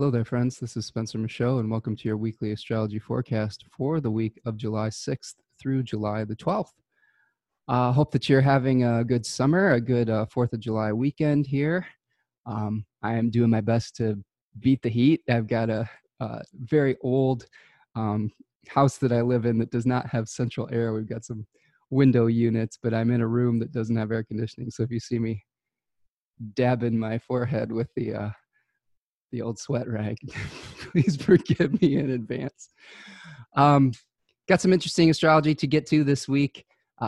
Hello there, friends. This is Spencer Michaud, and welcome to your weekly astrology forecast for the week of July 6th through July the 12th. Hope that you're having a good summer, a good 4th of July weekend here. I am doing my best to beat the heat. I've got a very old house that I live in that does not have central air. We've got some window units, but I'm in a room that doesn't have air conditioning. So if you see me dabbing my forehead with the old sweat rag, please forgive me in advance. Got some interesting astrology to get to this week.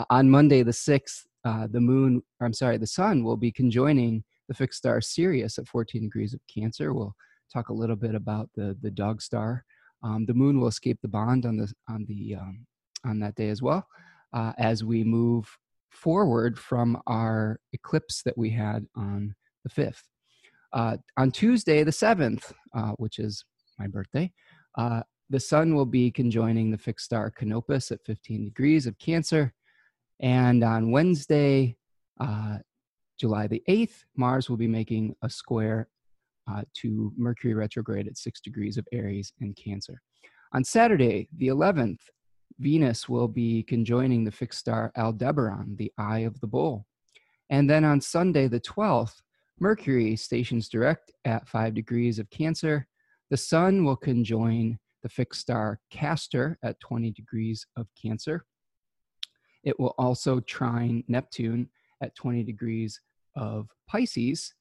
On Monday the 6th, the sun will be conjoining the fixed star Sirius at 14 degrees of Cancer. We'll talk a little bit about the dog star. The moon will escape the bond on that day as well, as we move forward from our eclipse that we had on the 5th. On Tuesday, the 7th, which is my birthday, the sun will be conjoining the fixed star Canopus at 15 degrees of Cancer. And on Wednesday, July the 8th, Mars will be making a square to Mercury retrograde at 6 degrees of Aries and Cancer. On Saturday, the 11th, Venus will be conjoining the fixed star Aldebaran, the eye of the bull. And then on Sunday, the 12th, Mercury stations direct at 5 degrees of Cancer. The sun will conjoin the fixed star Castor at 20 degrees of Cancer. It will also trine Neptune at 20 degrees of Pisces.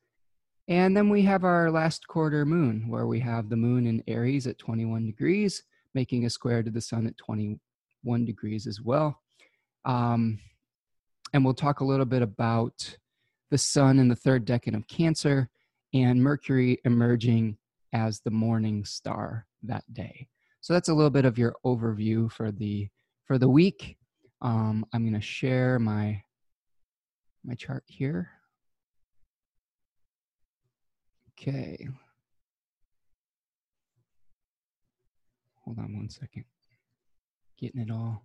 And then we have our last quarter moon, where we have the moon in Aries at 21 degrees, making a square to the sun at 21 degrees as well. And we'll talk a little bit about the sun in the third decan of Cancer and Mercury emerging as the morning star that day. So that's a little bit of your overview for the week. I'm going to share my chart here. Okay. Hold on one second. Getting it all,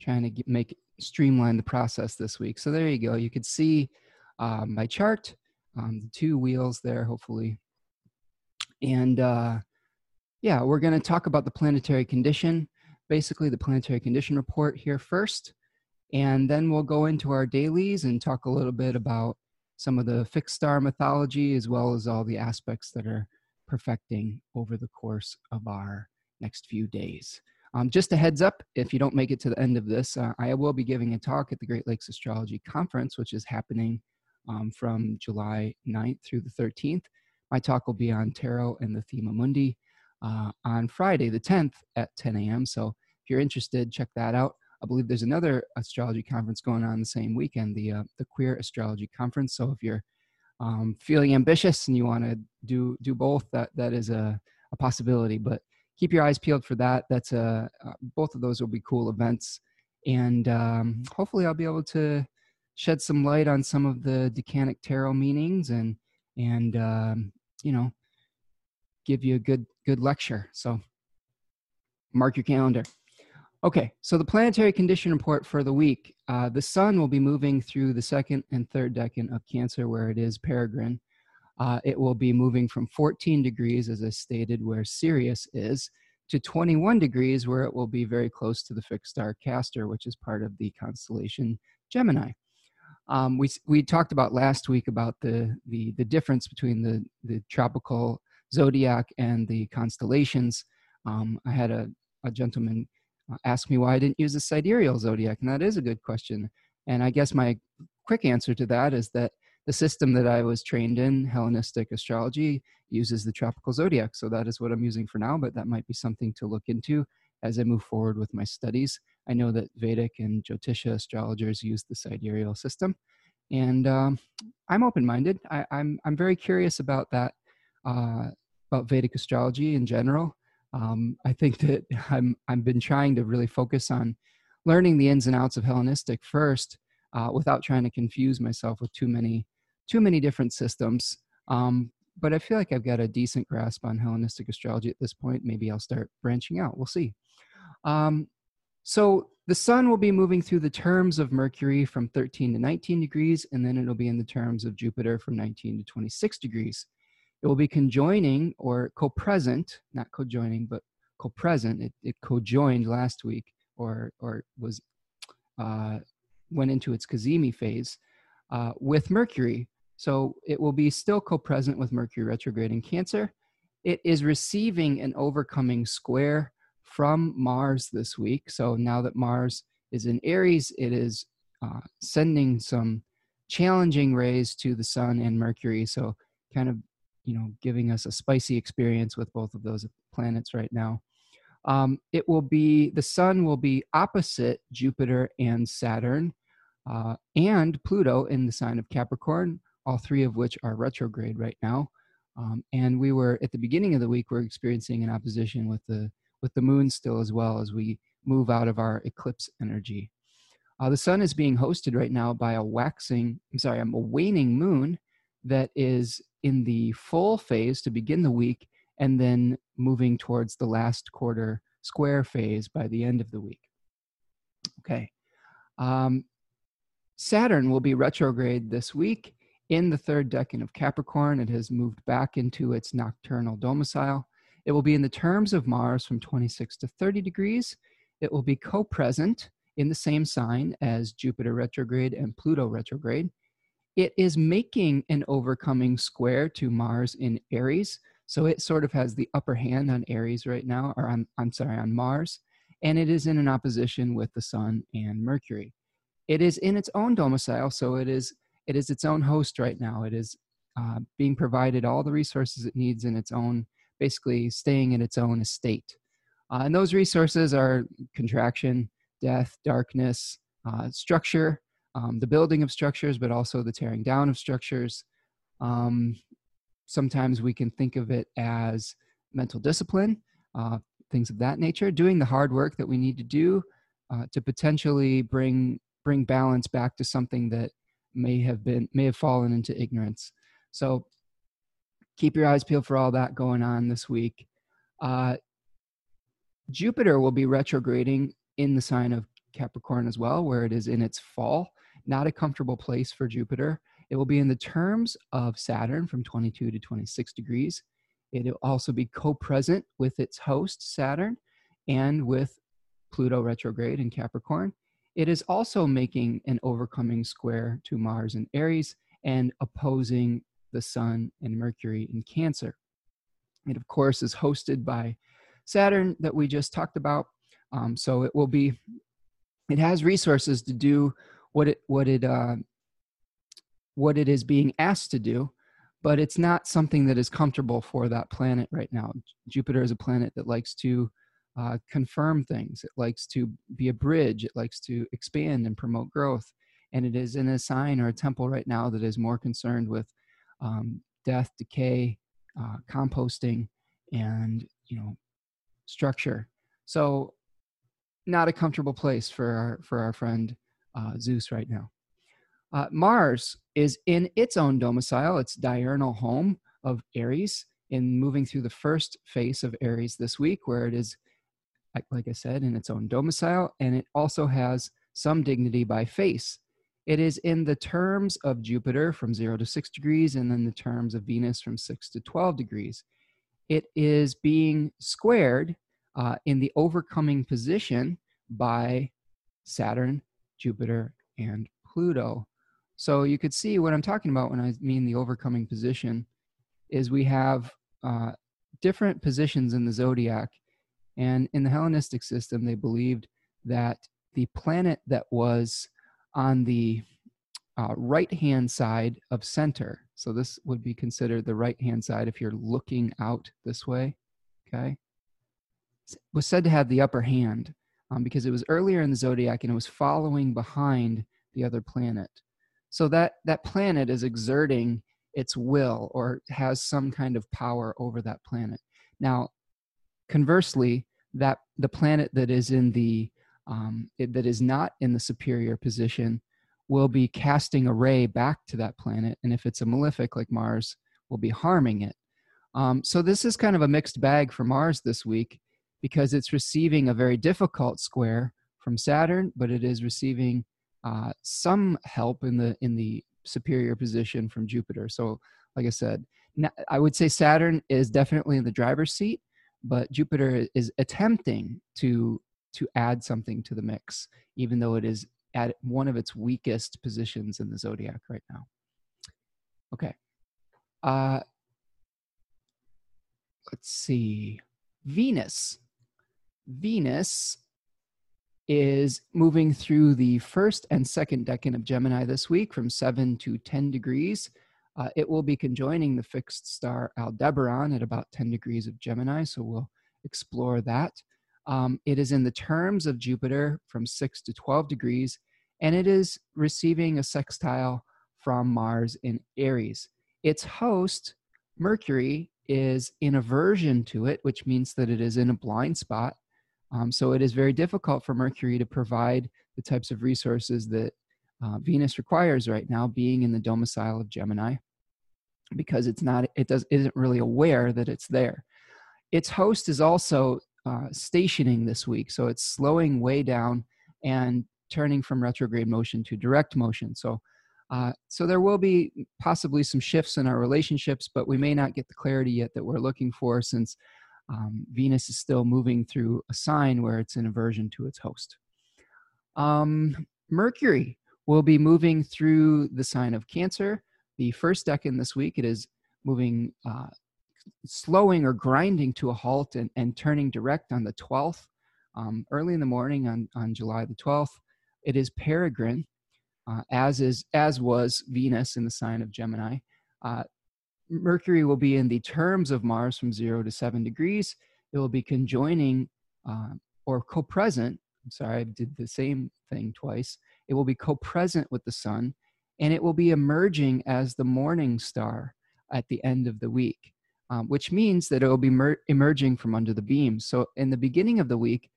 trying to streamline the process this week. So there you go. You could see my chart, the two wheels there, hopefully. And yeah, we're going to talk about the planetary condition, basically the planetary condition report here first. And then we'll go into our dailies and talk a little bit about some of the fixed star mythology, as well as all the aspects that are perfecting over the course of our next few days. Just a heads up, if you don't make it to the end of this, I will be giving a talk at the Great Lakes Astrology Conference, which is happening from July 9th through the 13th. My talk will be on Tarot and the Thema Mundi on Friday the 10th at 10 a.m. So if you're interested, check that out. I believe there's another astrology conference going on the same weekend, the Queer Astrology Conference. So if you're feeling ambitious and you want to do both, that is a possibility. But keep your eyes peeled for that. That's both of those will be cool events. And hopefully I'll be able to shed some light on some of the Decanic Tarot meanings and you know, give you a good lecture. So mark your calendar. Okay, so the planetary condition report for the week. The sun will be moving through the second and third decan of Cancer, where it is peregrine. It will be moving from 14 degrees, as I stated, where Sirius is, to 21 degrees, where it will be very close to the fixed star Castor, which is part of the constellation Gemini. We talked about last week about the difference between the tropical zodiac and the constellations. I had a gentleman ask me why I didn't use the sidereal zodiac, and that is a good question. And I guess my quick answer to that is that the system that I was trained in, Hellenistic astrology, uses the tropical zodiac. So that is what I'm using for now, but that might be something to look into as I move forward with my studies. I know that Vedic and Jyotisha astrologers use the sidereal system, and I'm open-minded. I'm very curious about that, about Vedic astrology in general. I think that I've been trying to really focus on learning the ins and outs of Hellenistic first, without trying to confuse myself with too many different systems. But I feel like I've got a decent grasp on Hellenistic astrology at this point. Maybe I'll start branching out. We'll see. So the sun will be moving through the terms of Mercury from 13 to 19 degrees, and then it'll be in the terms of Jupiter from 19 to 26 degrees. It will be conjoining or co-present, not cojoining, but co-present. It cojoined last week, or was went into its Kazemi phase with Mercury. So it will be still co-present with Mercury retrograde in Cancer. It is receiving an overcoming square from Mars this week. So now that Mars is in Aries, it is sending some challenging rays to the Sun and Mercury. So kind of, you know, giving us a spicy experience with both of those planets right now. It will be, the Sun will be opposite Jupiter and Saturn and Pluto in the sign of Capricorn, all three of which are retrograde right now. And we were, at the beginning of the week, we're experiencing an opposition with the moon still as well as we move out of our eclipse energy. The Sun is being hosted right now by a waning moon that is in the full phase to begin the week and then moving towards the last quarter square phase by the end of the week. Okay. Saturn will be retrograde this week in the third decan of Capricorn. It has moved back into its nocturnal domicile. It will be in the terms of Mars from 26 to 30 degrees. It will be co-present in the same sign as Jupiter retrograde and Pluto retrograde. It is making an overcoming square to Mars in Aries. So it sort of has the upper hand on Aries right now, or on Mars. And it is in an opposition with the Sun and Mercury. It is in its own domicile, so it is its own host right now. It is being provided all the resources it needs in its own, basically staying in its own estate. And those resources are contraction, death, darkness, structure, the building of structures, but also the tearing down of structures. Sometimes we can think of it as mental discipline, things of that nature, doing the hard work that we need to do to potentially bring balance back to something that may have fallen into ignorance. So keep your eyes peeled for all that going on this week. Jupiter will be retrograding in the sign of Capricorn as well, where it is in its fall. Not a comfortable place for Jupiter. It will be in the terms of Saturn from 22 to 26 degrees. It will also be co-present with its host, Saturn, and with Pluto retrograde in Capricorn. It is also making an overcoming square to Mars in Aries and opposing the Sun and Mercury in Cancer. It, of course, is hosted by Saturn that we just talked about. So it will be, it has resources to do what it is being asked to do, but it's not something that is comfortable for that planet right now. Jupiter is a planet that likes to confirm things. It likes to be a bridge. It likes to expand and promote growth. And it is in a sign or a temple right now that is more concerned with death, decay, composting, and, you know, structure. So not a comfortable place for our friend Zeus right now. Mars is in its own domicile, its diurnal home of Aries, in moving through the first face of Aries this week, where it is, like I said, in its own domicile, and it also has some dignity by face. It is in the terms of Jupiter from 0 to 6 degrees, and then the terms of Venus from 6 to 12 degrees. It is being squared in the overcoming position by Saturn, Jupiter, and Pluto. So you could see what I'm talking about when I mean the overcoming position is we have different positions in the zodiac. And in the Hellenistic system, they believed that the planet that was on the right-hand side of center, so this would be considered the right-hand side if you're looking out this way, okay, was said to have the upper hand because it was earlier in the zodiac and it was following behind the other planet. So that planet is exerting its will or has some kind of power over that planet. Now, conversely, that the planet that is in the that is not in the superior position will be casting a ray back to that planet, and if it's a malefic like Mars, will be harming it. So this is kind of a mixed bag for Mars this week because it's receiving a very difficult square from Saturn, but it is receiving some help in the superior position from Jupiter. So, like I said, Now, I would say Saturn is definitely in the driver's seat, but Jupiter is attempting to add something to the mix, even though it is at one of its weakest positions in the zodiac right now. Okay. Let's see. Venus. Venus is moving through the first and second decan of Gemini this week from 7 to 10 degrees. It will be conjoining the fixed star Aldebaran at about 10 degrees of Gemini, so we'll explore that. It is in the terms of Jupiter from 6 to 12 degrees, and it is receiving a sextile from Mars in Aries. Its host, Mercury, is in aversion to it, which means that it is in a blind spot. So it is very difficult for Mercury to provide the types of resources that Venus requires right now, being in the domicile of Gemini, because it isn't really aware that it's there. Its host is also stationing this week, so it's slowing way down and turning from retrograde motion to direct motion. So there will be possibly some shifts in our relationships, but we may not get the clarity yet that we're looking for, since Venus is still moving through a sign where it's in aversion to its host. Mercury will be moving through the sign of Cancer, the first decan this week. It is moving, slowing or grinding to a halt and turning direct on the 12th, early in the morning on July the 12th. It is peregrine, as was Venus in the sign of Gemini. Mercury will be in the terms of Mars from 0 to 7 degrees. It will be conjoining or co-present. I'm sorry, I did the same thing twice. It will be co-present with the sun, and it will be emerging as the morning star at the end of the week, which means that it will be emerging from under the beams. So in the beginning of the week,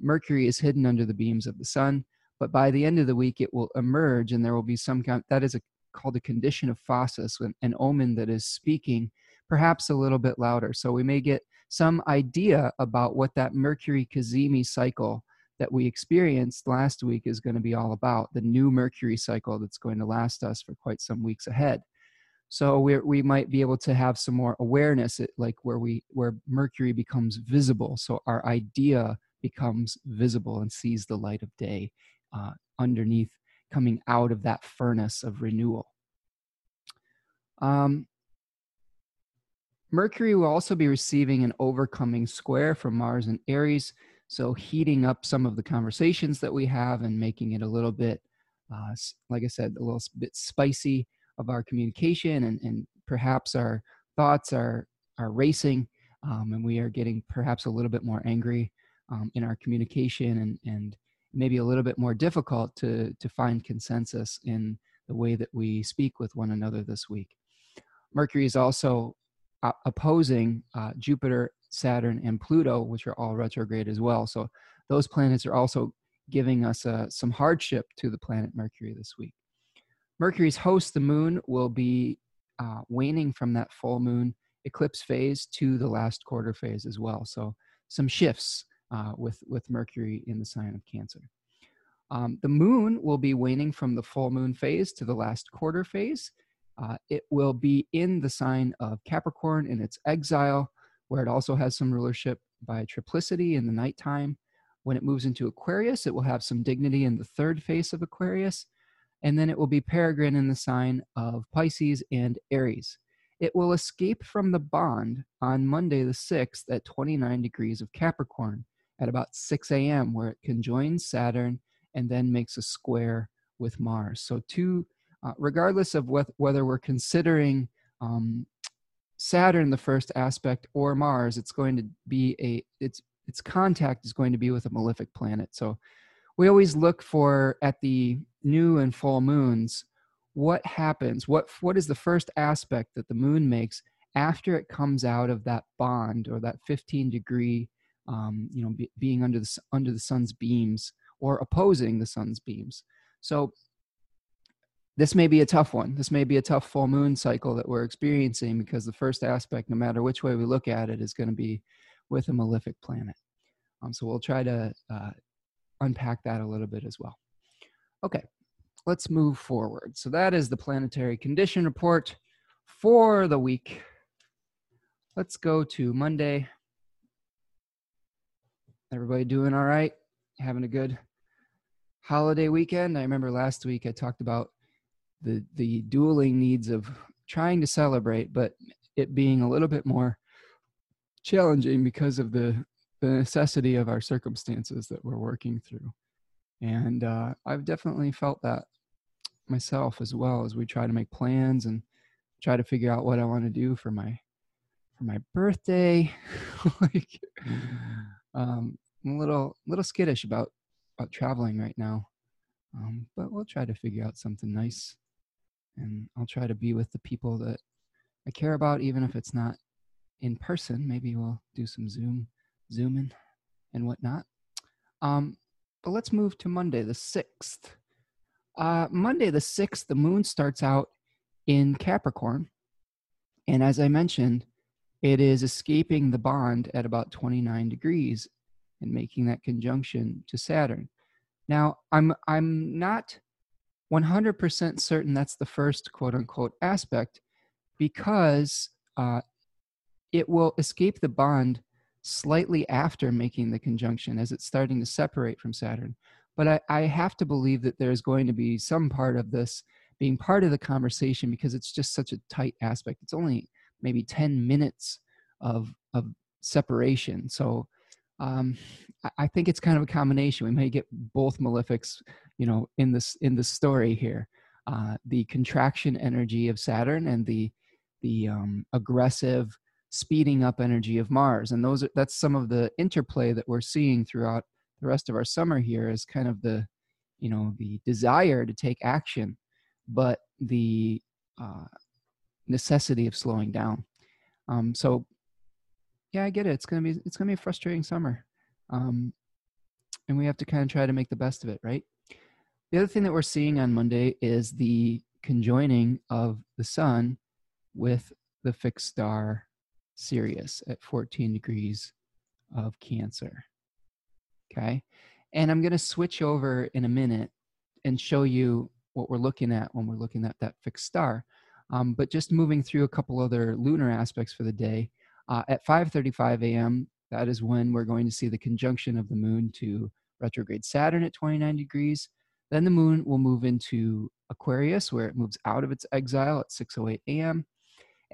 Mercury is hidden under the beams of the sun, but by the end of the week, it will emerge, and there will be some kind, that is called a condition of phasis, an omen that is speaking perhaps a little bit louder. So we may get some idea about what that Mercury-Kazemi cycle that we experienced last week is going to be all about, the new Mercury cycle that's going to last us for quite some weeks ahead. So we might be able to have some more awareness, where Mercury becomes visible. So our idea becomes visible and sees the light of day underneath, coming out of that furnace of renewal. Mercury will also be receiving an overcoming square from Mars and Aries, so heating up some of the conversations that we have and making it a little bit, like I said, a little bit spicy of our communication, and perhaps our thoughts are racing, and we are getting perhaps a little bit more angry in our communication, and maybe a little bit more difficult to find consensus in the way that we speak with one another this week. Mercury is also opposing Jupiter, Saturn, and Pluto, which are all retrograde as well. So those planets are also giving us some hardship to the planet Mercury this week. Mercury's host, the moon, will be waning from that full moon eclipse phase to the last quarter phase as well. So some shifts with Mercury in the sign of Cancer. The moon will be waning from the full moon phase to the last quarter phase. It will be in the sign of Capricorn in its exile, where it also has some rulership by triplicity in the nighttime. When it moves into Aquarius, it will have some dignity in the third face of Aquarius, and then it will be peregrine in the sign of Pisces and Aries. It will escape from the bond on Monday the 6th at 29 degrees of Capricorn, at about 6 a.m., where it conjoins Saturn and then makes a square with Mars. So regardless of whether we're considering Saturn the first aspect or Mars, it's going to be its contact is going to be with a malefic planet. So we always look for, at the new and full moons, what happens, what is the first aspect that the moon makes after it comes out of that bond, or that 15-degree being under the sun's beams, or opposing the sun's beams. So this may be a tough one. This may be a tough full moon cycle that we're experiencing, because the first aspect, no matter which way we look at it, is going to be with a malefic planet. So we'll try to unpack that a little bit as well. Okay, let's move forward. So that is the planetary condition report for the week. Let's go to Monday. Everybody doing all right? Having a good holiday weekend? I remember last week I talked about the dueling needs of trying to celebrate, but it being a little bit more challenging because of the necessity of our circumstances that we're working through. And I've definitely felt that myself as well, as we try to make plans and try to figure out what I want to do for my birthday. Like, I'm a little skittish about traveling right now, but we'll try to figure out something nice, and I'll try to be with the people that I care about, even if it's not in person. Maybe we'll do some zooming and whatnot. But let's move to Monday the 6th. Monday the 6th, the moon starts out in Capricorn. And as I mentioned, it is escaping the bond at about 29 degrees and making that conjunction to Saturn. Now, I'm not 100% certain that's the first quote-unquote aspect, because it will escape the bond slightly after making the conjunction, as it's starting to separate from Saturn. But I have to believe that there's going to be some part of this being part of the conversation, because it's just such a tight aspect. It's only maybe 10 minutes of separation. So I think it's kind of a combination. We may get both malefics, you know, in this story here. The contraction energy of Saturn and the aggressive speeding up energy of Mars, and that's some of the interplay that we're seeing throughout the rest of our summer here, is kind of the, you know, the desire to take action, but the necessity of slowing down. So yeah, I get it. It's gonna be a frustrating summer, and we have to kind of try to make the best of it, right? The other thing that we're seeing on Monday is the conjoining of the sun with the fixed star Sirius at 14 degrees of Cancer. Okay. And I'm going to switch over in a minute and show you what we're looking at when we're looking at that fixed star. But just moving through a couple other lunar aspects for the day, at 5:35 a.m., that is when we're going to see the conjunction of the moon to retrograde Saturn at 29 degrees. Then the moon will move into Aquarius, where it moves out of its exile at 6:08 a.m.,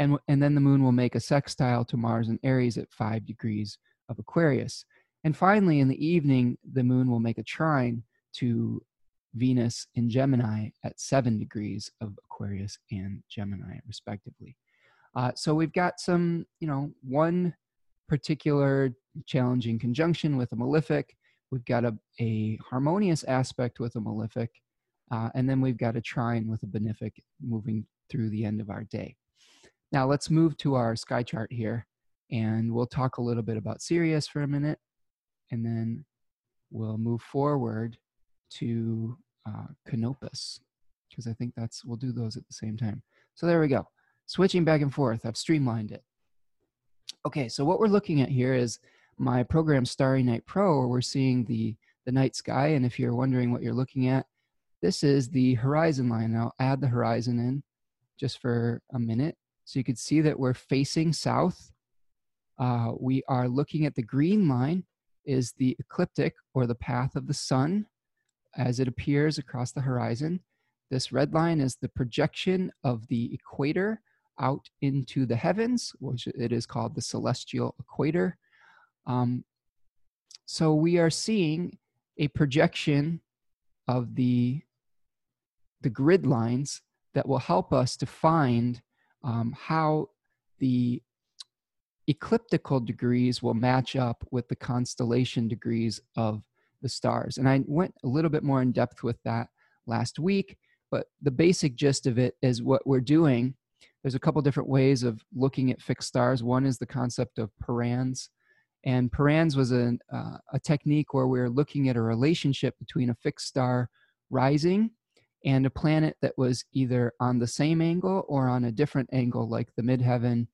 and then the moon will make a sextile to Mars and Aries at 5 degrees of Aquarius. And finally, in the evening, the moon will make a trine to Venus in Gemini at 7 degrees of Aquarius and Gemini, respectively. So we've got some, you know, one particular challenging conjunction with a malefic. We've got a harmonious aspect with a malefic. And then we've got a trine with a benefic moving through the end of our day. Now let's move to our sky chart here, and we'll talk a little bit about Sirius for a minute, and then we'll move forward to Canopus, because I think we'll do those at the same time. So there we go. Switching back and forth. I've streamlined it. Okay, so what we're looking at here is my program Starry Night Pro, where we're seeing the night sky, and if you're wondering what you're looking at, this is the horizon line. I'll add the horizon in just for a minute. So you can see that we're facing south. We are looking at the green line is the ecliptic, or the path of the sun as it appears across the horizon. This red line is the projection of the equator out into the heavens, which it is called the celestial equator. So we are seeing a projection of the grid lines that will help us to find how the ecliptical degrees will match up with the constellation degrees of the stars. And I went a little bit more in depth with that last week, but the basic gist of it is what we're doing. There's a couple different ways of looking at fixed stars. One is the concept of parans. And parans was a technique where we're looking at a relationship between a fixed star rising and a planet that was either on the same angle or on a different angle, like the midheaven,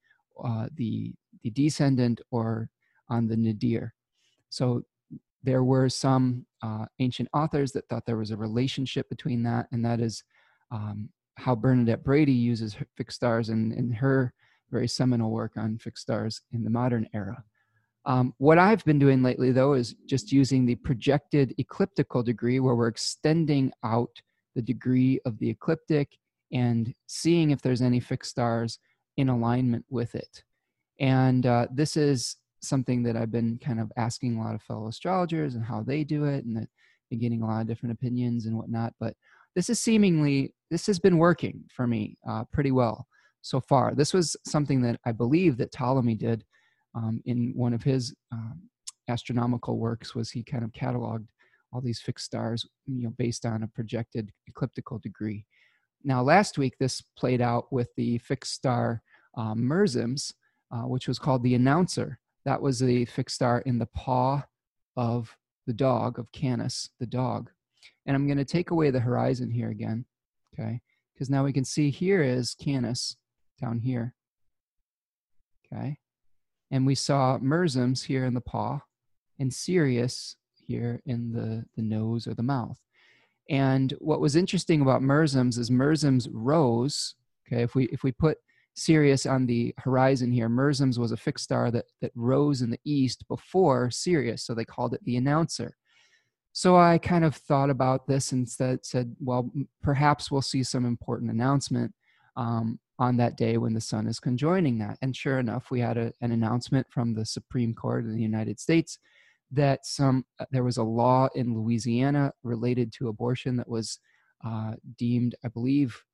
the descendant, or on the nadir. So there were some ancient authors that thought there was a relationship between that, and that is how Bernadette Brady uses her fixed stars in her very seminal work on fixed stars in the modern era. What I've been doing lately, though, is just using the projected ecliptical degree, where we're extending out the degree of the ecliptic and seeing if there's any fixed stars in alignment with it. And this is something that I've been kind of asking a lot of fellow astrologers and how they do it, and been getting a lot of different opinions and whatnot. But this has been working for me pretty well so far. This was something that I believe that Ptolemy did in one of his astronomical works. Was he kind of cataloged all these fixed stars, you know, based on a projected ecliptical degree. Now, last week, this played out with the fixed star Mirzams, which was called the Announcer. That was the fixed star in the paw of the dog, of Canis, the dog. And I'm going to take away the horizon here again, okay? Because now we can see here is Canis down here, okay? And we saw Mirzams here in the paw and Sirius here in the nose or the mouth. And what was interesting about Mirzams is Mirzams rose, okay? If we put Sirius on the horizon here, Mirzams was a fixed star that rose in the east before Sirius, so they called it the Announcer. So I kind of thought about this and said, well, perhaps we'll see some important announcement on that day when the sun is conjoining that. And sure enough, we had an announcement from the Supreme Court of the United States that there was a law in Louisiana related to abortion that was deemed, I believe,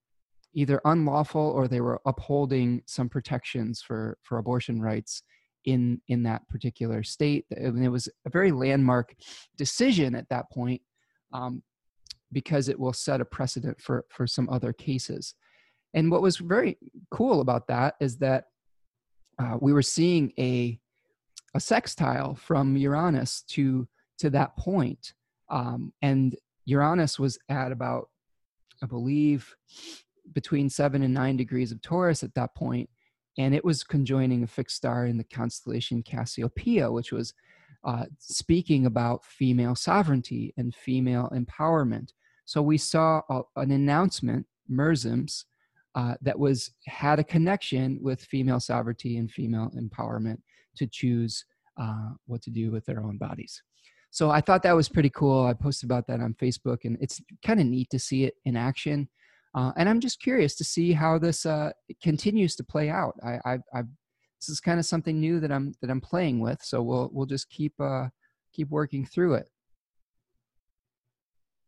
either unlawful, or they were upholding some protections for abortion rights in that particular state. And it was a very landmark decision at that point because it will set a precedent for some other cases. And what was very cool about that is that we were seeing a sextile from Uranus to that point. And Uranus was at about, I believe, between 7 and 9 degrees of Taurus at that point, and it was conjoining a fixed star in the constellation Cassiopeia, which was speaking about female sovereignty and female empowerment. So we saw an announcement, Mirzams, that had a connection with female sovereignty and female empowerment to choose what to do with their own bodies. So I thought that was pretty cool. I posted about that on Facebook, and it's kind of neat to see it in action. And I'm just curious to see how this continues to play out. This is kind of something new that I'm playing with. So we'll just keep working through it.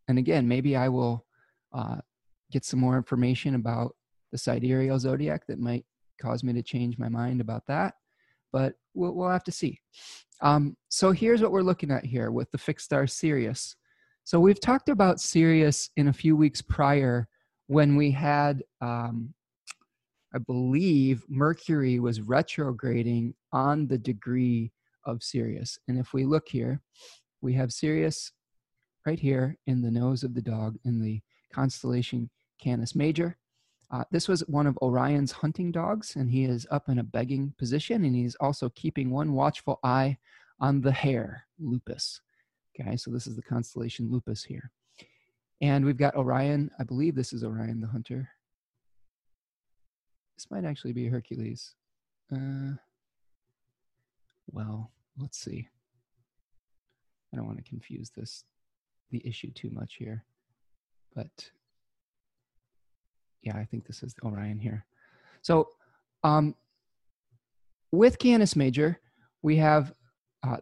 And again, maybe I will get some more information about the sidereal zodiac that might cause me to change my mind about that. But we'll have to see. So here's what we're looking at here with the fixed star Sirius. So we've talked about Sirius in a few weeks prior, when we had, I believe, Mercury was retrograding on the degree of Sirius. And if we look here, we have Sirius right here in the nose of the dog in the constellation Canis Major. This was one of Orion's hunting dogs, and he is up in a begging position, and he's also keeping one watchful eye on the hare, Lupus. Okay, so this is the constellation Lupus here. And we've got Orion. I believe this is Orion the hunter. This might actually be Hercules. Well, let's see. I don't want to confuse the issue too much here. But yeah, I think this is Orion here. So with Canis Major, we have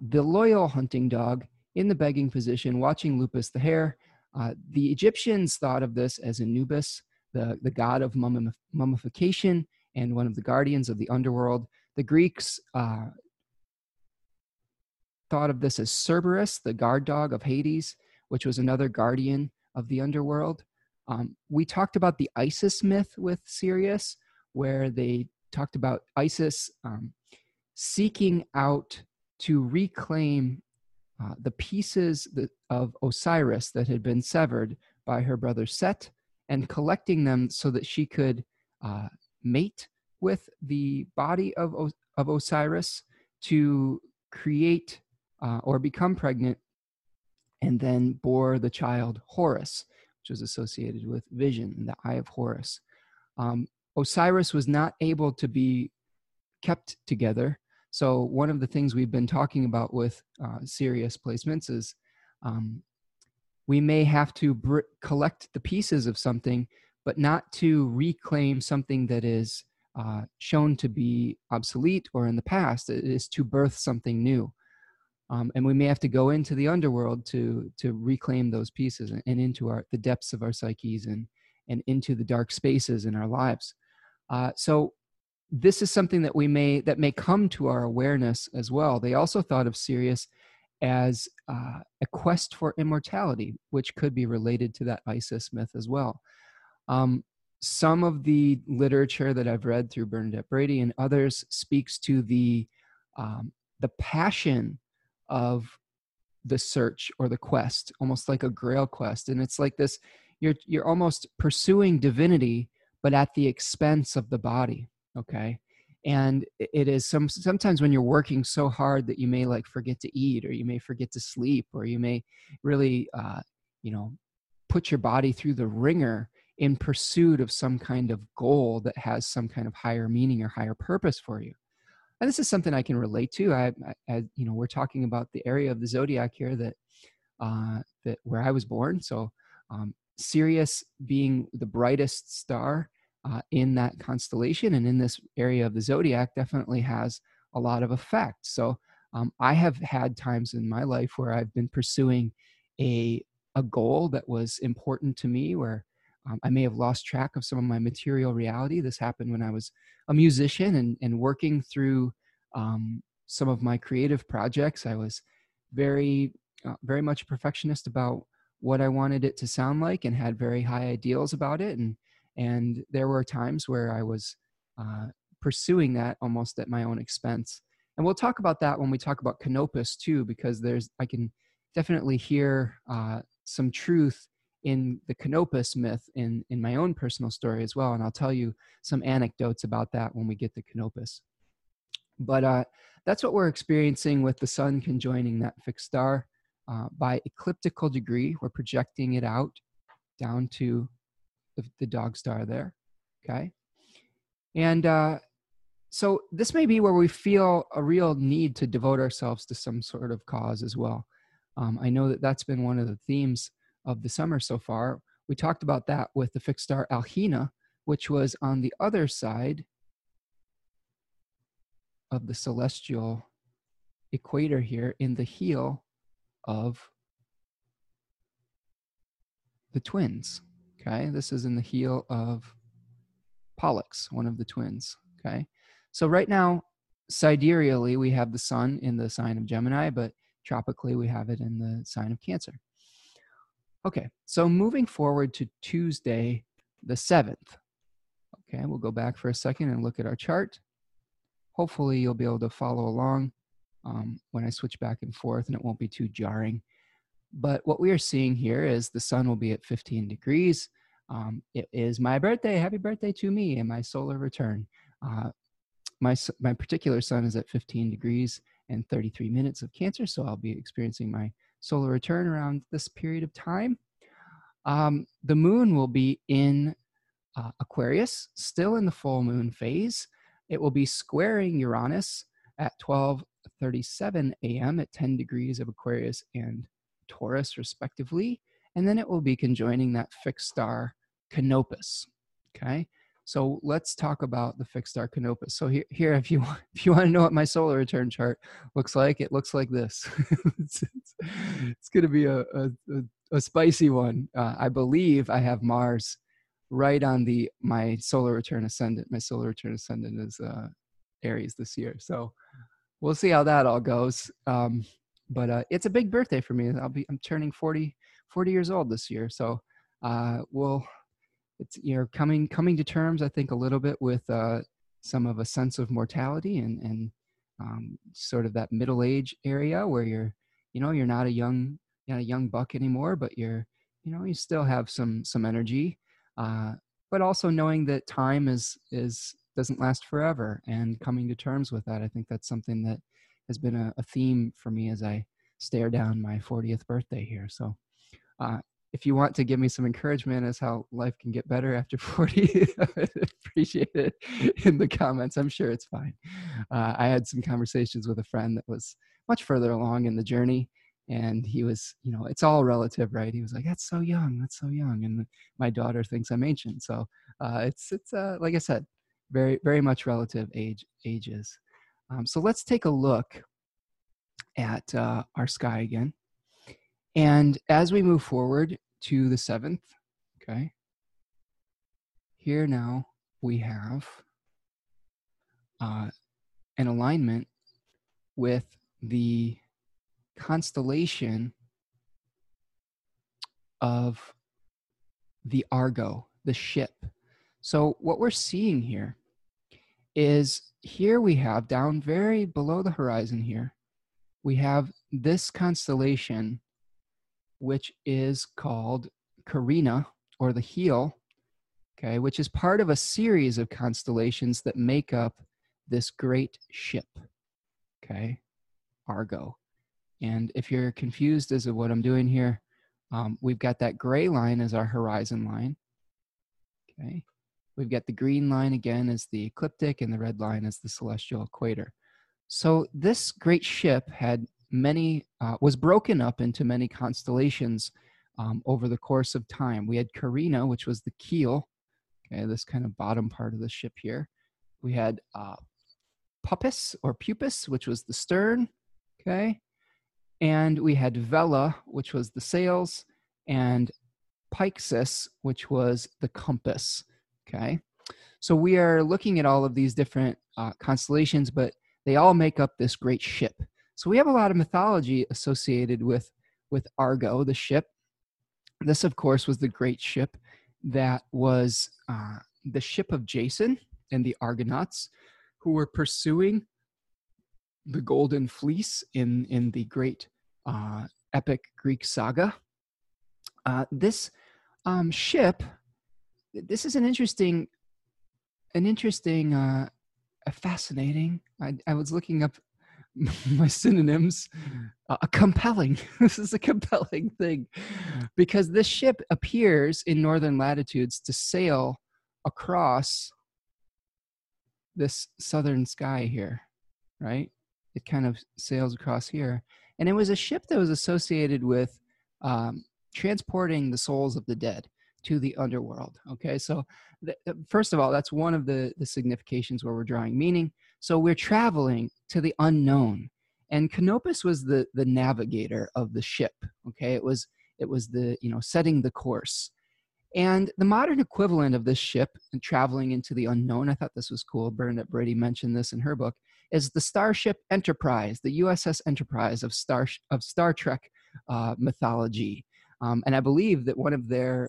the loyal hunting dog in the begging position, watching Lupus the hare. The Egyptians thought of this as Anubis, the god of mummification and one of the guardians of the underworld. The Greeks thought of this as Cerberus, the guard dog of Hades, which was another guardian of the underworld. We talked about the Isis myth with Sirius, where they talked about Isis seeking out to reclaim the pieces of Osiris that had been severed by her brother Set, and collecting them so that she could mate with the body of Osiris to create or become pregnant, and then bore the child Horus, which was associated with vision and the Eye of Horus. Osiris was not able to be kept together. So one of the things we've been talking about with Sirius placements is we may have to collect the pieces of something, but not to reclaim something that is shown to be obsolete or in the past. It is to birth something new. And we may have to go into the underworld to reclaim those pieces and into the depths of our psyches and into the dark spaces in our lives. So this is something that may come to our awareness as well. They also thought of Sirius as a quest for immortality, which could be related to that Isis myth as well. Some of the literature that I've read through Bernadette Brady and others speaks to the passion of the search or the quest, almost like a grail quest. And it's like this, you're almost pursuing divinity, but at the expense of the body, okay? And it is sometimes when you're working so hard that you may like forget to eat, or you may forget to sleep, or you may really, put your body through the ringer in pursuit of some kind of goal that has some kind of higher meaning or higher purpose for you. And this is something I can relate to. I we're talking about the area of the zodiac here that where I was born. So Sirius being the brightest star in that constellation and in this area of the zodiac definitely has a lot of effect. So I have had times in my life where I've been pursuing a goal that was important to me, where I may have lost track of some of my material reality. This happened when I was a musician and working through some of my creative projects. I was very much a perfectionist about what I wanted it to sound like and had very high ideals about it. And there were times where I was pursuing that almost at my own expense. And we'll talk about that when we talk about Canopus too, because I can definitely hear some truth in the Canopus myth in my own personal story as well. And I'll tell you some anecdotes about that when we get to Canopus. But that's what we're experiencing with the sun conjoining that fixed star. By ecliptical degree, we're projecting it out down to the dog star there, okay? And so this may be where we feel a real need to devote ourselves to some sort of cause as well. I know that's been one of the themes of the summer so far. We talked about that with the fixed star Alcina, which was on the other side of the celestial equator here in the heel of the twins, okay? This is in the heel of Pollux, one of the twins, okay? So right now, sidereally, we have the sun in the sign of Gemini, but tropically, we have it in the sign of Cancer. Okay, so moving forward to Tuesday, the 7th. Okay, we'll go back for a second and look at our chart. Hopefully, you'll be able to follow along when I switch back and forth, and it won't be too jarring. But what we are seeing here is the sun will be at 15 degrees. It is my birthday. Happy birthday to me and my solar return. My particular sun is at 15 degrees and 33 minutes of Cancer, so I'll be experiencing my solar return around this period of time. The moon will be in Aquarius, still in the full moon phase. It will be squaring Uranus at 12:37 a.m. at 10 degrees of Aquarius and Taurus, respectively. And then it will be conjoining that fixed star Canopus. Okay, so let's talk about the fixed star Canopus. So here if you want to know what my solar return chart looks like, it looks like this. It's going to be a spicy one. I believe I have Mars right on my solar return ascendant. My solar return ascendant is Aries this year. So we'll see how that all goes. But it's a big birthday for me. I'm turning 40 years old this year. So it's coming to terms, I think, a little bit with some of a sense of mortality and sort of that middle age area where you're not a young buck anymore, but you still have some energy, but also knowing that time doesn't last forever, and coming to terms with that. I think that's something that has been a theme for me as I stare down my 40th birthday here. So if you want to give me some encouragement as how life can get better after 40, I'd appreciate it in the comments. I'm sure it's fine. I had some conversations with a friend that was much further along in the journey, and he was, you know, it's all relative, right? He was like, that's so young, that's so young. And my daughter thinks I'm ancient. So it's like I said, very, very much relative ages. So let's take a look at our sky again. And as we move forward to the 7th, okay, here now we have an alignment with the constellation of the Argo, the ship. So what we're seeing here is, here we have down very below the horizon here, we have this constellation, which is called Carina, or the heel, okay, which is part of a series of constellations that make up this great ship, okay, Argo. And if you're confused as to what I'm doing here, we've got that gray line as our horizon line, okay. We've got the green line again as the ecliptic, and the red line as the celestial equator. So this great ship had many, was broken up into many constellations over the course of time. We had Carina, which was the keel, okay, this kind of bottom part of the ship here. We had Puppis, or Pupus, which was the stern, okay, and we had Vela, which was the sails, and Pyxis, which was the compass, okay. So we are looking at all of these different constellations, but they all make up this great ship. So we have a lot of mythology associated with Argo, the ship. This, of course, was the great ship that was the ship of Jason and the Argonauts, who were pursuing the Golden Fleece in the great epic Greek saga. This ship, this is an interesting, a fascinating, I was looking up my synonyms, a compelling. This is a compelling thing, because this ship appears in northern latitudes to sail across this southern sky here, right? It kind of sails across here. And it was a ship that was associated with transporting the souls of the dead to the underworld, okay? So first of all, that's one of the significations where we're drawing meaning. So we're traveling to the unknown, and Canopus was the navigator of the ship, okay? It was the, you know, setting the course. And the modern equivalent of this ship and traveling into the unknown, I thought this was cool, Bernadette Brady mentioned this in her book, is the Starship Enterprise, the USS Enterprise of Star Trek mythology. And I believe that one of their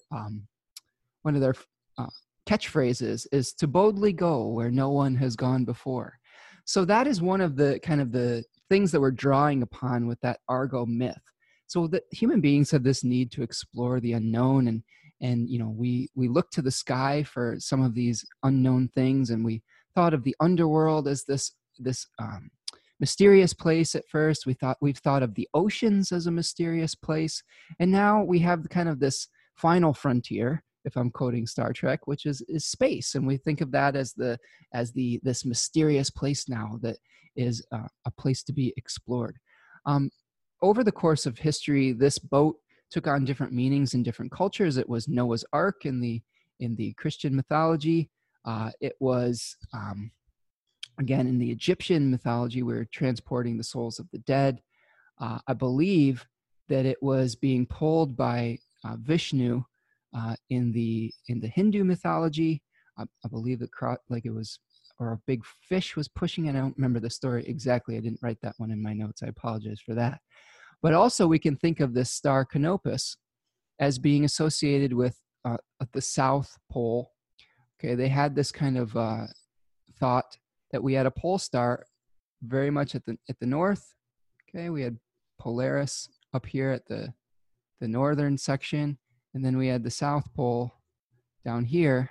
catchphrases is to boldly go where no one has gone before. So that is one of the kind of the things that we're drawing upon with that Argo myth. So that human beings have this need to explore the unknown, and you know, we look to the sky for some of these unknown things, and we thought of the underworld as this mysterious place at first. We've thought of the oceans as a mysterious place, and now we have kind of this final frontier, if I'm quoting Star Trek, which is space, and we think of that as this mysterious place now that is a place to be explored. Over the course of history, this boat took on different meanings in different cultures. It was Noah's Ark in the Christian mythology. It was again, in the Egyptian mythology, we're transporting the souls of the dead. I believe that it was being pulled by Vishnu in the Hindu mythology. I believe that a big fish was pushing it. I don't remember the story exactly. I didn't write that one in my notes. I apologize for that. But also, we can think of this star Canopus as being associated with the South Pole. Okay, they had this kind of thought that we had a pole star very much at the north. Okay, we had Polaris up here at the northern section, and then we had the South Pole down here.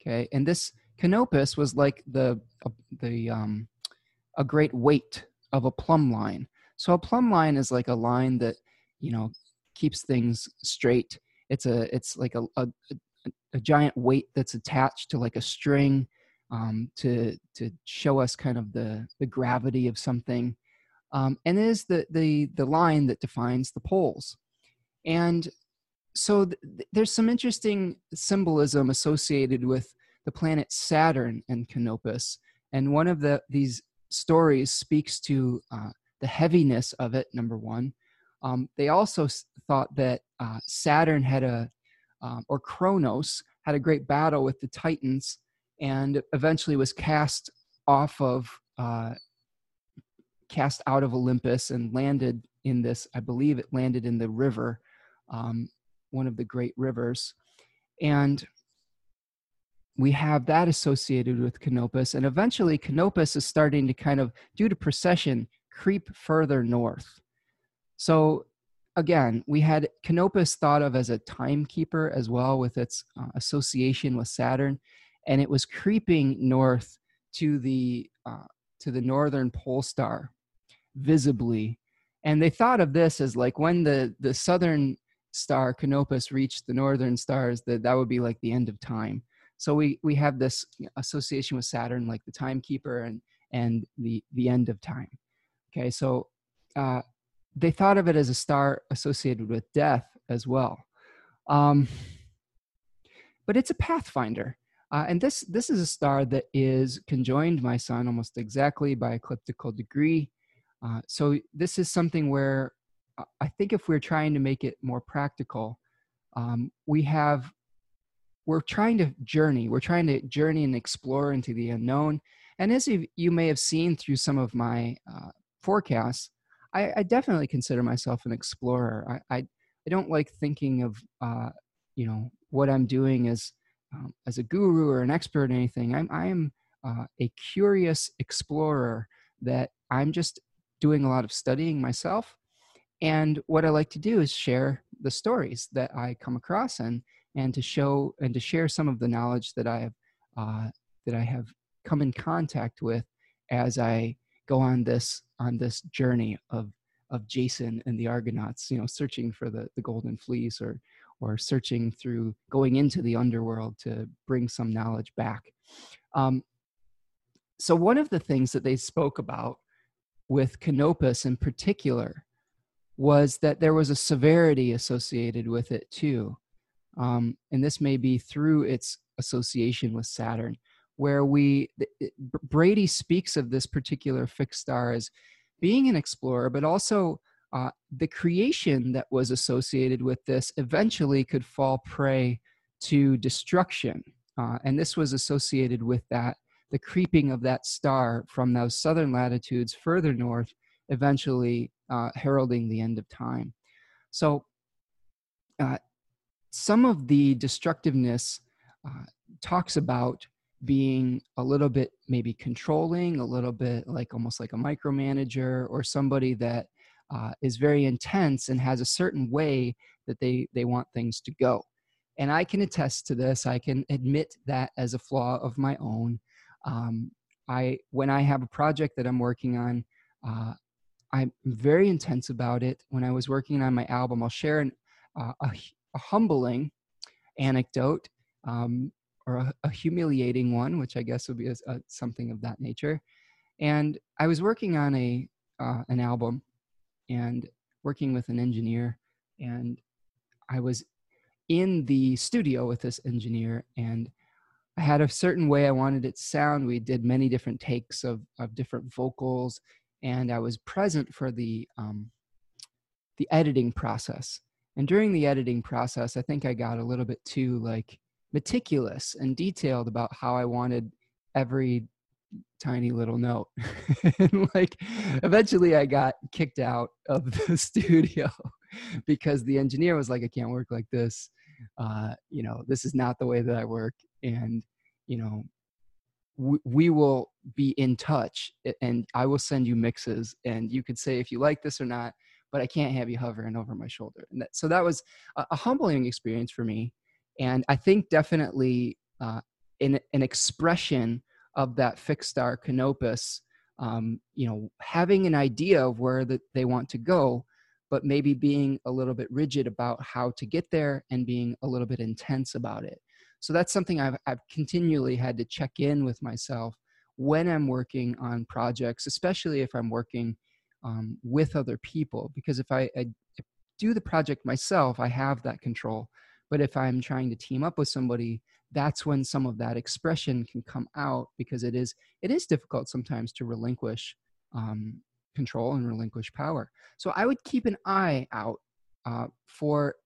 Okay, and this Canopus was like a great weight of a plumb line. So a plumb line is like a line that, you know, keeps things straight it's like a giant weight that's attached to like a string to show us kind of the gravity of something. And it is the line that defines the poles. And so there's some interesting symbolism associated with the planet Saturn and Canopus. And one of these stories speaks to the heaviness of it, number one. They also thought that Saturn had or Kronos had a great battle with the Titans and eventually was cast out of Olympus and landed in this, I believe it landed in the river, one of the great rivers. And we have that associated with Canopus. And eventually Canopus is starting to kind of, due to precession, creep further north. So again, we had Canopus thought of as a timekeeper as well, with its association with Saturn. And it was creeping north to the northern pole star visibly. And they thought of this as like when the southern star Canopus reached the northern stars, that would be like the end of time. So we have this association with Saturn, like the timekeeper and the end of time. Okay, so they thought of it as a star associated with death as well. But it's a pathfinder. And this is a star that is conjoined my sun almost exactly by ecliptical degree. So this is something where I think if we're trying to make it more practical, we're trying to journey and explore into the unknown. And as you may have seen through some of my forecasts, I definitely consider myself an explorer. I don't like thinking of what I'm doing as a guru or an expert in anything. I am a curious explorer that I'm just doing a lot of studying myself. And what I like to do is share the stories that I come across and to show and to share some of the knowledge that I have come in contact with as I go on this journey of Jason and the Argonauts, searching for the golden fleece or searching through going into the underworld to bring some knowledge back. So one of the things that they spoke about with Canopus in particular was that there was a severity associated with it too. And this may be through its association with Saturn, where Brady speaks of this particular fixed star as being an explorer, but also the creation that was associated with this eventually could fall prey to destruction. And this was associated with the creeping of that star from those southern latitudes further north, eventually heralding the end of time. So some of the destructiveness talks about being a little bit maybe controlling, a little bit like almost like a micromanager or somebody that is very intense and has a certain way that they want things to go. And I can attest to this. I can admit that as a flaw of my own. When I have a project that I'm working on, I'm very intense about it. When I was working on my album, I'll share a humbling anecdote or a humiliating one, which I guess would be something of that nature. And I was working on an album and working with an engineer, and I was in the studio with this engineer, and I had a certain way I wanted it to sound. We did many different takes of different vocals, and I was present for the editing process. And during the editing process, I think I got a little bit too like meticulous and detailed about how I wanted every tiny little note. And like eventually I got kicked out of the studio because the engineer was like, I can't work like this. This is not the way that I work. And, we will be in touch and I will send you mixes and you could say if you like this or not, but I can't have you hovering over my shoulder. And so that was a humbling experience for me. And I think definitely an expression of that fixed star Canopus, having an idea of where they want to go, but maybe being a little bit rigid about how to get there and being a little bit intense about it. So that's something I've continually had to check in with myself when I'm working on projects, especially if I'm working with other people, because if I do the project myself, I have that control. But if I'm trying to team up with somebody, that's when some of that expression can come out, because it is difficult sometimes to relinquish control and relinquish power. So I would keep an eye out for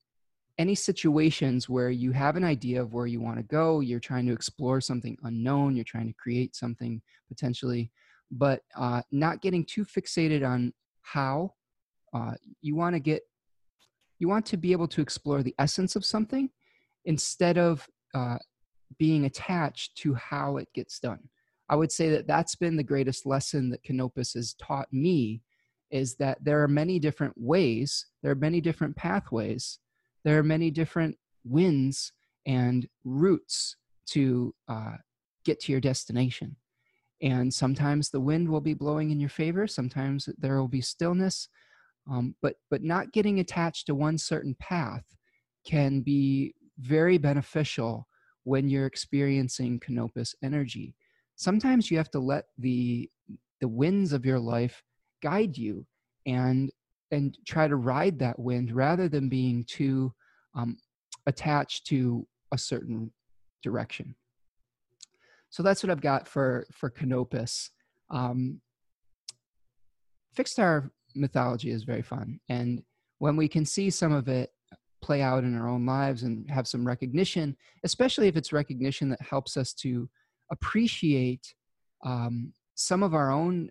any situations where you have an idea of where you want to go, you're trying to explore something unknown, you're trying to create something potentially, but not getting too fixated on how. You want to be able to explore the essence of something instead of being attached to how it gets done. I would say that that's been the greatest lesson that Canopus has taught me, is that there are many different ways, there are many different pathways, there are many different winds and routes to get to your destination. And sometimes the wind will be blowing in your favor, sometimes there will be stillness, but not getting attached to one certain path can be very beneficial when you're experiencing Canopus energy. Sometimes you have to let the winds of your life guide you and try to ride that wind rather than being too attached to a certain direction. So that's what I've got for Canopus. Fixed star mythology is very fun. And when we can see some of it play out in our own lives and have some recognition, especially if it's recognition that helps us to appreciate some of our own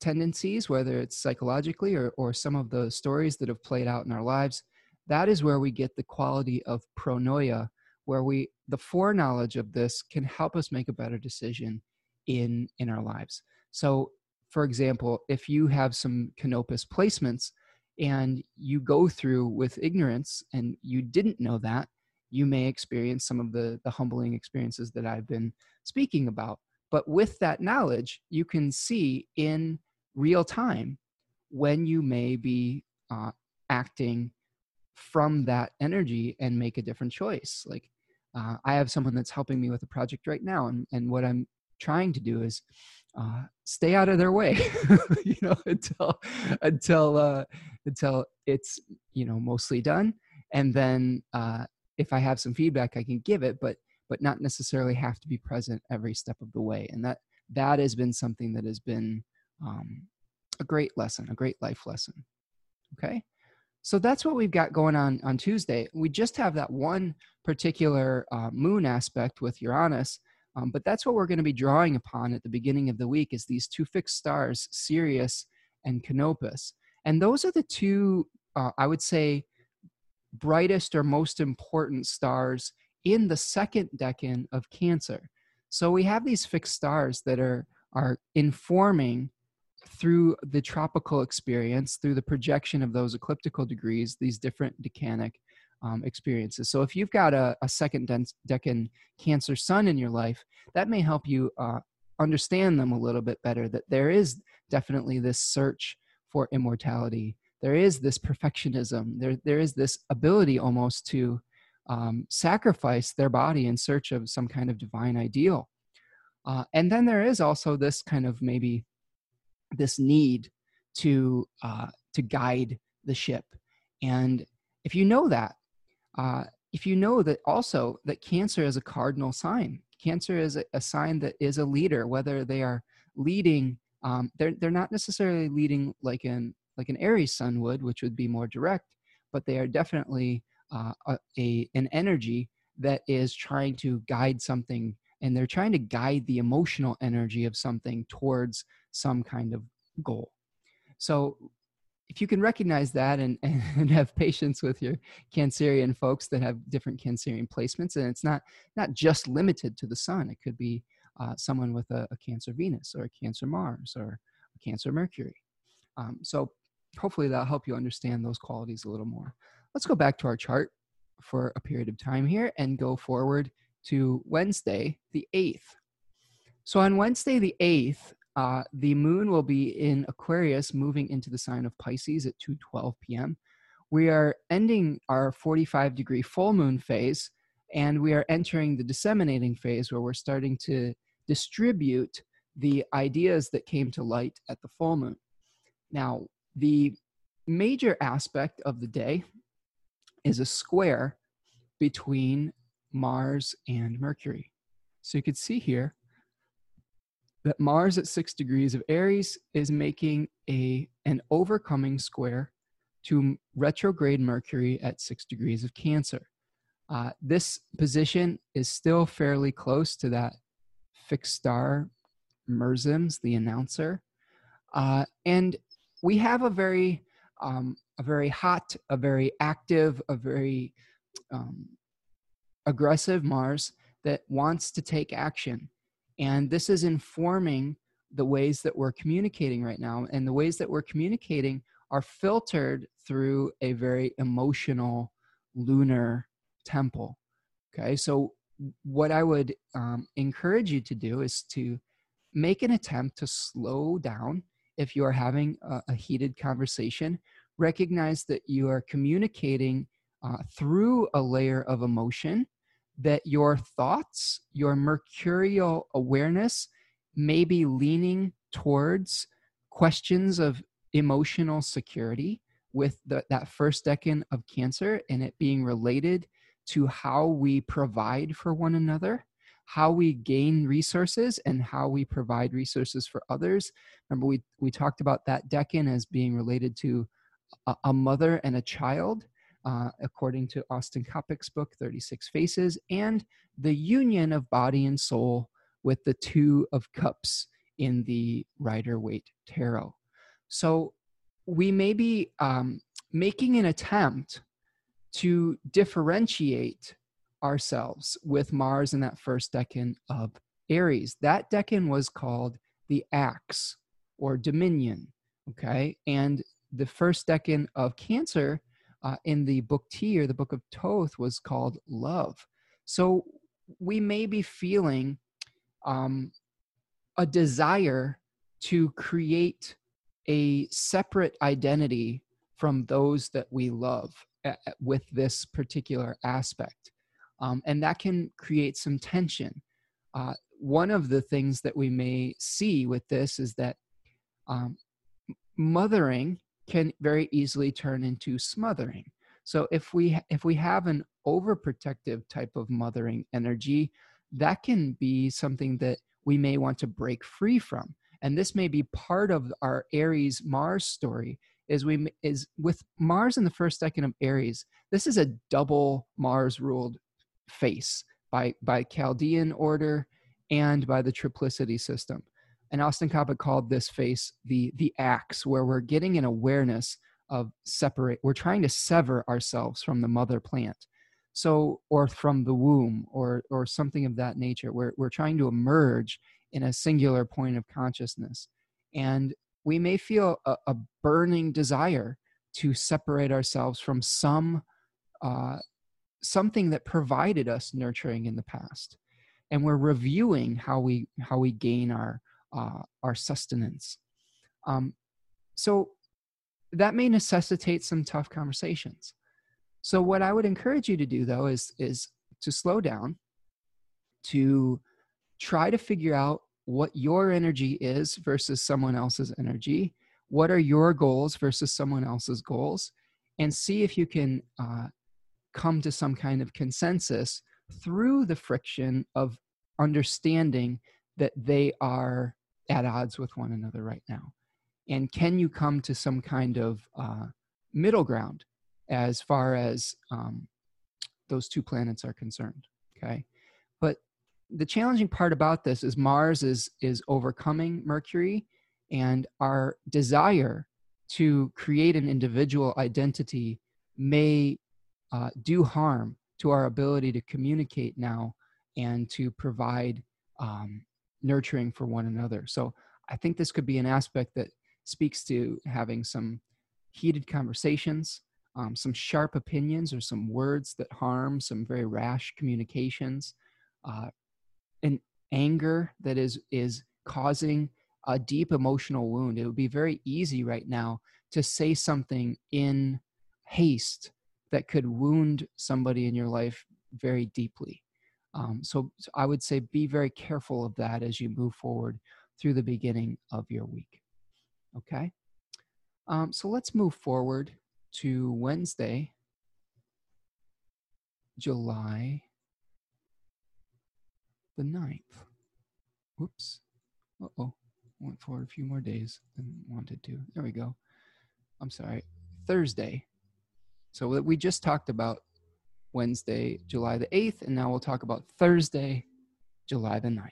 tendencies, whether it's psychologically or some of the stories that have played out in our lives, that is where we get the quality of pronoia, where the foreknowledge of this can help us make a better decision in our lives. So for example, if you have some Canopus placements and you go through with ignorance and you didn't know that, you may experience some of the humbling experiences that I've been speaking about. But with that knowledge, you can see in real time when you may be acting from that energy and make a different choice. Like I have someone that's helping me with a project right now, and what I'm trying to do is stay out of their way, you know, until it's, you know, mostly done, and then if I have some feedback, I can give it, but not necessarily have to be present every step of the way. And that has been something that has been a great lesson, a great life lesson. Okay, so that's what we've got going on Tuesday. We just have that one particular moon aspect with Uranus, but that's what we're going to be drawing upon at the beginning of the week, is these two fixed stars, Sirius and Canopus. And those are the two, I would say, brightest or most important stars in the second decan of Cancer. So we have these fixed stars that are informing through the tropical experience, through the projection of those ecliptical degrees, these different decanic experiences. So if you've got a second decan Cancer sun in your life, that may help you understand them a little bit better, that there is definitely this search for immortality. There is this perfectionism. There is this ability almost to sacrifice their body in search of some kind of divine ideal. And then there is also this kind of maybe this need to guide the ship. And if you know that, also that Cancer is a cardinal sign. Cancer is a sign that is a leader, whether they are leading, they're not necessarily leading like an Aries sun would, which would be more direct, but they are definitely an energy that is trying to guide something, and they're trying to guide the emotional energy of something towards some kind of goal. So if you can recognize that and have patience with your Cancerian folks that have different Cancerian placements, and it's not just limited to the sun, it could be someone with a Cancer Venus or a Cancer Mars or a Cancer Mercury. So hopefully that'll help you understand those qualities a little more. Let's go back to our chart for a period of time here and go forward to Wednesday, the 8th. So on Wednesday, the 8th, The moon will be in Aquarius, moving into the sign of Pisces at 2:12 p.m. We are ending our 45-degree full moon phase, and we are entering the disseminating phase, where we're starting to distribute the ideas that came to light at the full moon. Now, the major aspect of the day is a square between Mars and Mercury. So you could see here that Mars at 6 degrees of Aries is making an overcoming square to retrograde Mercury at 6 degrees of Cancer. This position is still fairly close to that fixed star, Mirzam's the announcer. And we have a very hot, a very active, a very aggressive Mars that wants to take action. And this is informing the ways that we're communicating right now. And the ways that we're communicating are filtered through a very emotional lunar temple. Okay, so what I would encourage you to do is to make an attempt to slow down if you are having a heated conversation. Recognize that you are communicating through a layer of emotion, that your thoughts, your mercurial awareness may be leaning towards questions of emotional security with that first decan of Cancer, and it being related to how we provide for one another, how we gain resources, and how we provide resources for others. Remember, we talked about that decan as being related to a mother and a child, according to Austin Coppock's book, 36 Faces, and the union of body and soul with the Two of Cups in the Rider-Waite Tarot. So we may be making an attempt to differentiate ourselves with Mars in that first decan of Aries. That decan was called the Axe, or Dominion, okay? And the first decan of Cancer in the Book T, or the Book of Thoth, was called Love. So we may be feeling a desire to create a separate identity from those that we love with this particular aspect. And that can create some tension. One of the things that we may see with this is that mothering can very easily turn into smothering. So if we have an overprotective type of mothering energy, that can be something that we may want to break free from. And this may be part of our Aries Mars story, is with Mars in the first decan of Aries. This is a double Mars ruled face by Chaldean order and by the triplicity system. And Austin Coppock called this face the Axe, where we're getting an awareness of we're trying to sever ourselves from the mother plant, or from the womb, or something of that nature. We're trying to emerge in a singular point of consciousness. And we may feel a burning desire to separate ourselves from something that provided us nurturing in the past. And we're reviewing how we gain our sustenance. So that may necessitate some tough conversations. So what I would encourage you to do, though, is to slow down, to try to figure out what your energy is versus someone else's energy. What are your goals versus someone else's goals? And see if you can come to some kind of consensus through the friction of understanding that they are at odds with one another right now. And can you come to some kind of middle ground as far as those two planets are concerned, okay? But the challenging part about this is Mars is overcoming Mercury, and our desire to create an individual identity may do harm to our ability to communicate now and to provide nurturing for one another. So I think this could be an aspect that speaks to having some heated conversations, some sharp opinions or some words that harm, some very rash communications, an anger that is causing a deep emotional wound, it would be very easy right now to say something in haste that could wound somebody in your life very deeply. So I would say be very careful of that as you move forward through the beginning of your week. Okay? So let's move forward to Wednesday, July the 9th. Whoops. Uh-oh. Went forward a few more days than wanted to. There we go. I'm sorry. Thursday. So we just talked about Wednesday, July the 8th, and now we'll talk about Thursday, July the 9th.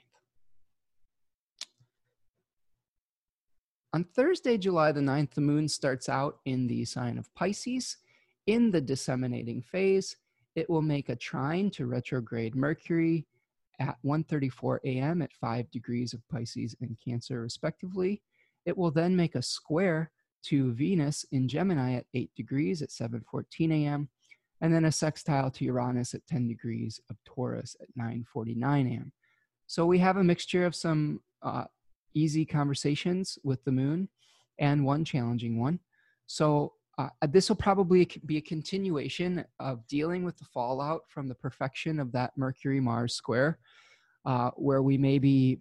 On Thursday, July the 9th, the moon starts out in the sign of Pisces. In the disseminating phase, it will make a trine to retrograde Mercury at 1:34 a.m. at 5 degrees of Pisces and Cancer, respectively. It will then make a square to Venus in Gemini at 8 degrees at 7:14 a.m., and then a sextile to Uranus at 10 degrees of Taurus at 9:49 a.m. So we have a mixture of some easy conversations with the moon and one challenging one. So this will probably be a continuation of dealing with the fallout from the perfection of that Mercury-Mars square, where we may be,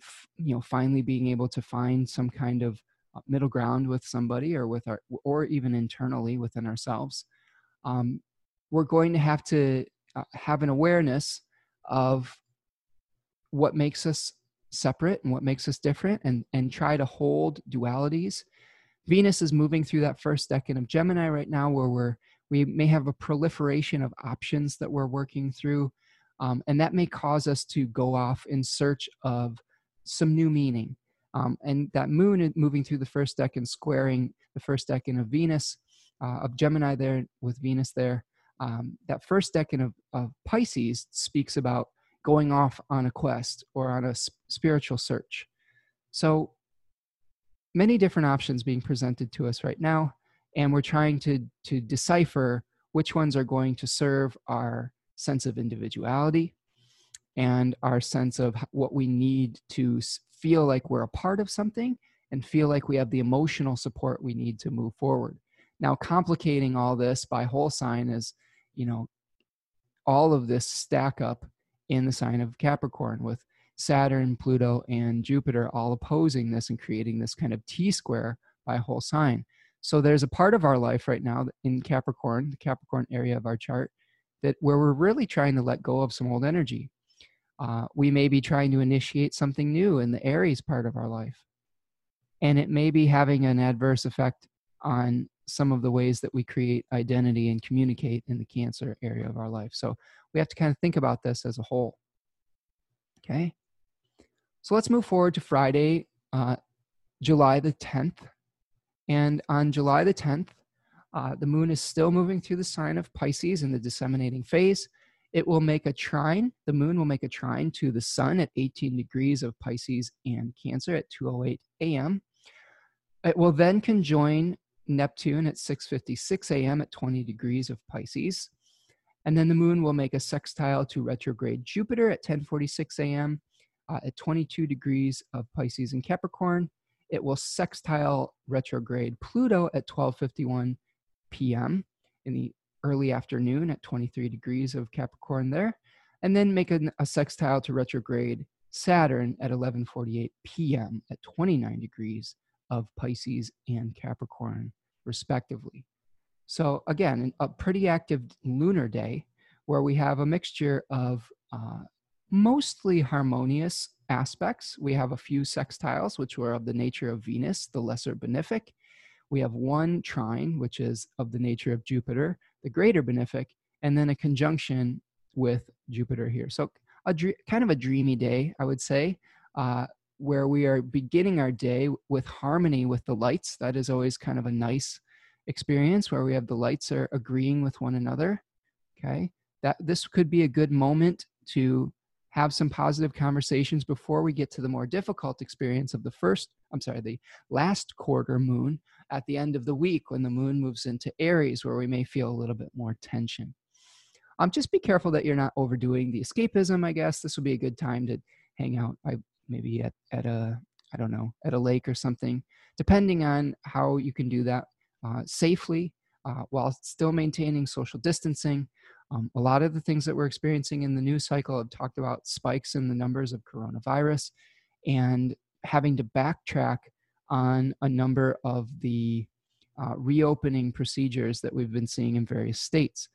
finally being able to find some kind of middle ground with somebody or with or even internally within ourselves. We're going to have an awareness of what makes us separate and what makes us different, and try to hold dualities. Venus is moving through that first decan of Gemini right now, where we may have a proliferation of options that we're working through, and that may cause us to go off in search of some new meaning. And that moon moving through the first decan, squaring the first decan of Venus, of Gemini there with Venus there, that first decan of Pisces speaks about going off on a quest or on a spiritual search. So many different options being presented to us right now, and we're trying to decipher which ones are going to serve our sense of individuality and our sense of what we need to feel like we're a part of something and feel like we have the emotional support we need to move forward. Now, complicating all this by whole sign is, all of this stack up in the sign of Capricorn with Saturn, Pluto, and Jupiter all opposing this and creating this kind of T-square by whole sign. So there's a part of our life right now in Capricorn, the Capricorn area of our chart, that where we're really trying to let go of some old energy. We may be trying to initiate something new in the Aries part of our life. And it may be having an adverse effect on some of the ways that we create identity and communicate in the Cancer area of our life. So we have to kind of think about this as a whole. Okay. So let's move forward to Friday, July the 10th. And on July the 10th, the moon is still moving through the sign of Pisces in the disseminating phase. It will make a trine. The moon will make a trine to the sun at 18 degrees of Pisces and Cancer at 2:08 a.m. It will then conjoin Neptune at 6:56 a.m. at 20 degrees of Pisces. And then the moon will make a sextile to retrograde Jupiter at 10:46 a.m. At 22 degrees of Pisces and Capricorn. It will sextile retrograde Pluto at 12:51 p.m. in the early afternoon at 23 degrees of Capricorn there. And then make a sextile to retrograde Saturn at 11:48 p.m. at 29 degrees of Pisces and Capricorn, respectively. So again, a pretty active lunar day where we have a mixture of mostly harmonious aspects. We have a few sextiles, which were of the nature of Venus, the lesser benefic. We have one trine, which is of the nature of Jupiter, the greater benefic, and then a conjunction with Jupiter here. So kind of a dreamy day, I would say, where we are beginning our day with harmony with the lights. That is always kind of a nice experience where we have the lights are agreeing with one another. Okay. This could be a good moment to have some positive conversations before we get to the more difficult experience of the last quarter moon at the end of the week when the moon moves into Aries, where we may feel a little bit more tension. Just be careful that you're not overdoing the escapism, I guess. This would be a good time to hang out maybe at a I don't know, at a lake or something, depending on how you can do that safely while still maintaining social distancing. A lot of the things that we're experiencing in the news cycle have talked about spikes in the numbers of coronavirus and having to backtrack on a number of the reopening procedures that we've been seeing in various states.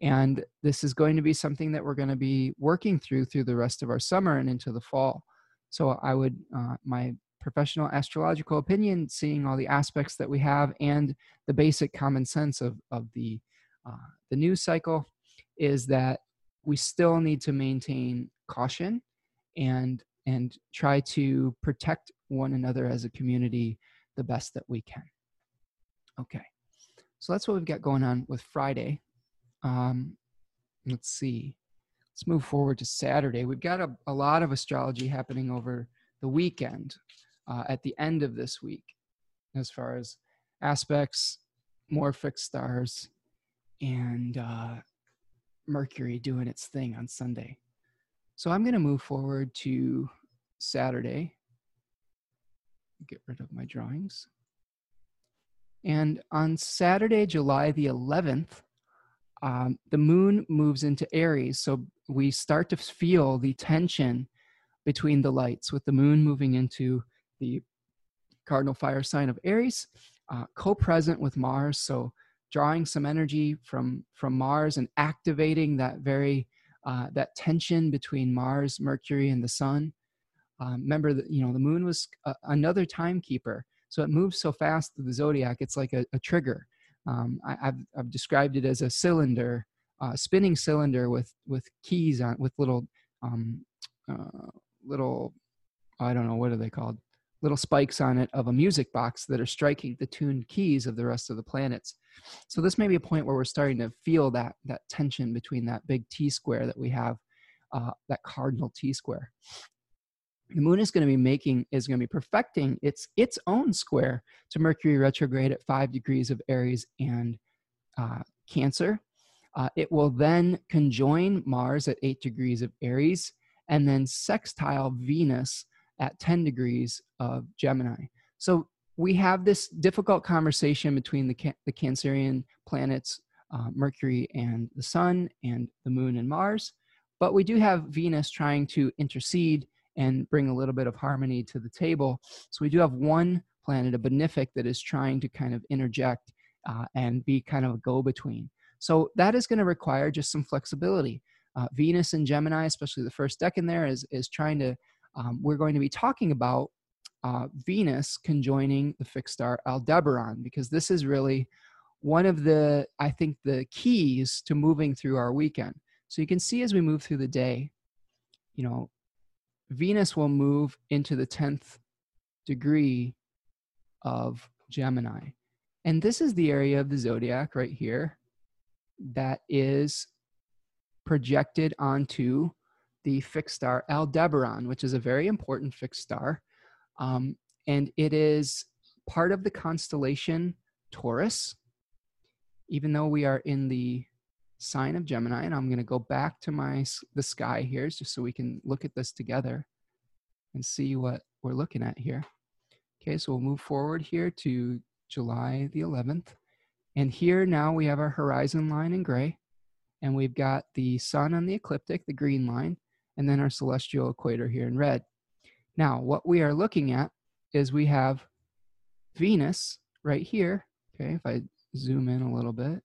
And this is going to be something that we're going to be working through the rest of our summer and into the fall. So I would, my professional astrological opinion, seeing all the aspects that we have and the basic common sense of the news cycle, is that we still need to maintain caution and try to protect one another as a community the best that we can. Okay, so that's what we've got going on with Friday. Let's see. Let's move forward to Saturday. We've got a lot of astrology happening over the weekend at the end of this week, as far as aspects, more fixed stars, and Mercury doing its thing on Sunday. So I'm going to move forward to Saturday. Get rid of my drawings. And on Saturday, July the 11th, the moon moves into Aries. So we start to feel the tension between the lights with the moon moving into the cardinal fire sign of Aries, co-present with Mars. So drawing some energy from Mars and activating that very, that tension between Mars, Mercury, and the sun. Remember that, you know, the moon was another timekeeper. So it moves so fast through the zodiac, it's like a trigger. I've described it as a cylinder, spinning cylinder with keys on, with little, I don't know, what are they called? Little spikes on it of a music box that are striking the tuned keys of the rest of the planets. So this may be a point where we're starting to feel that tension between that big T square that we have, that cardinal T square. The moon is going to be perfecting its own square to Mercury retrograde at 5 degrees of Aries and Cancer. It will then conjoin Mars at 8 degrees of Aries and then sextile Venus at 10 degrees of Gemini. So we have this difficult conversation between the Cancerian planets, Mercury and the sun, and the moon and Mars, but we do have Venus trying to intercede and bring a little bit of harmony to the table. So we do have one planet, a benefic, that is trying to kind of interject and be kind of a go-between. So that is going to require just some flexibility. Venus and Gemini, especially the first decan there, is trying to, we're going to be talking about Venus conjoining the fixed star Aldebaran, because this is really one of the, I think, the keys to moving through our weekend. So you can see as we move through the day, you know, Venus will move into the 10th degree of Gemini. And this is the area of the zodiac right here that is projected onto the fixed star Aldebaran, which is a very important fixed star. And it is part of the constellation Taurus, even though we are in the sign of Gemini. And I'm going to go back to the sky here just so we can look at this together and see what we're looking at here. Okay, so we'll move forward here to July the 11th. And here now we have our horizon line in gray, and we've got the sun on the ecliptic, the green line, and then our celestial equator here in red. Now, what we are looking at is we have Venus right here. Okay, if I zoom in a little bit.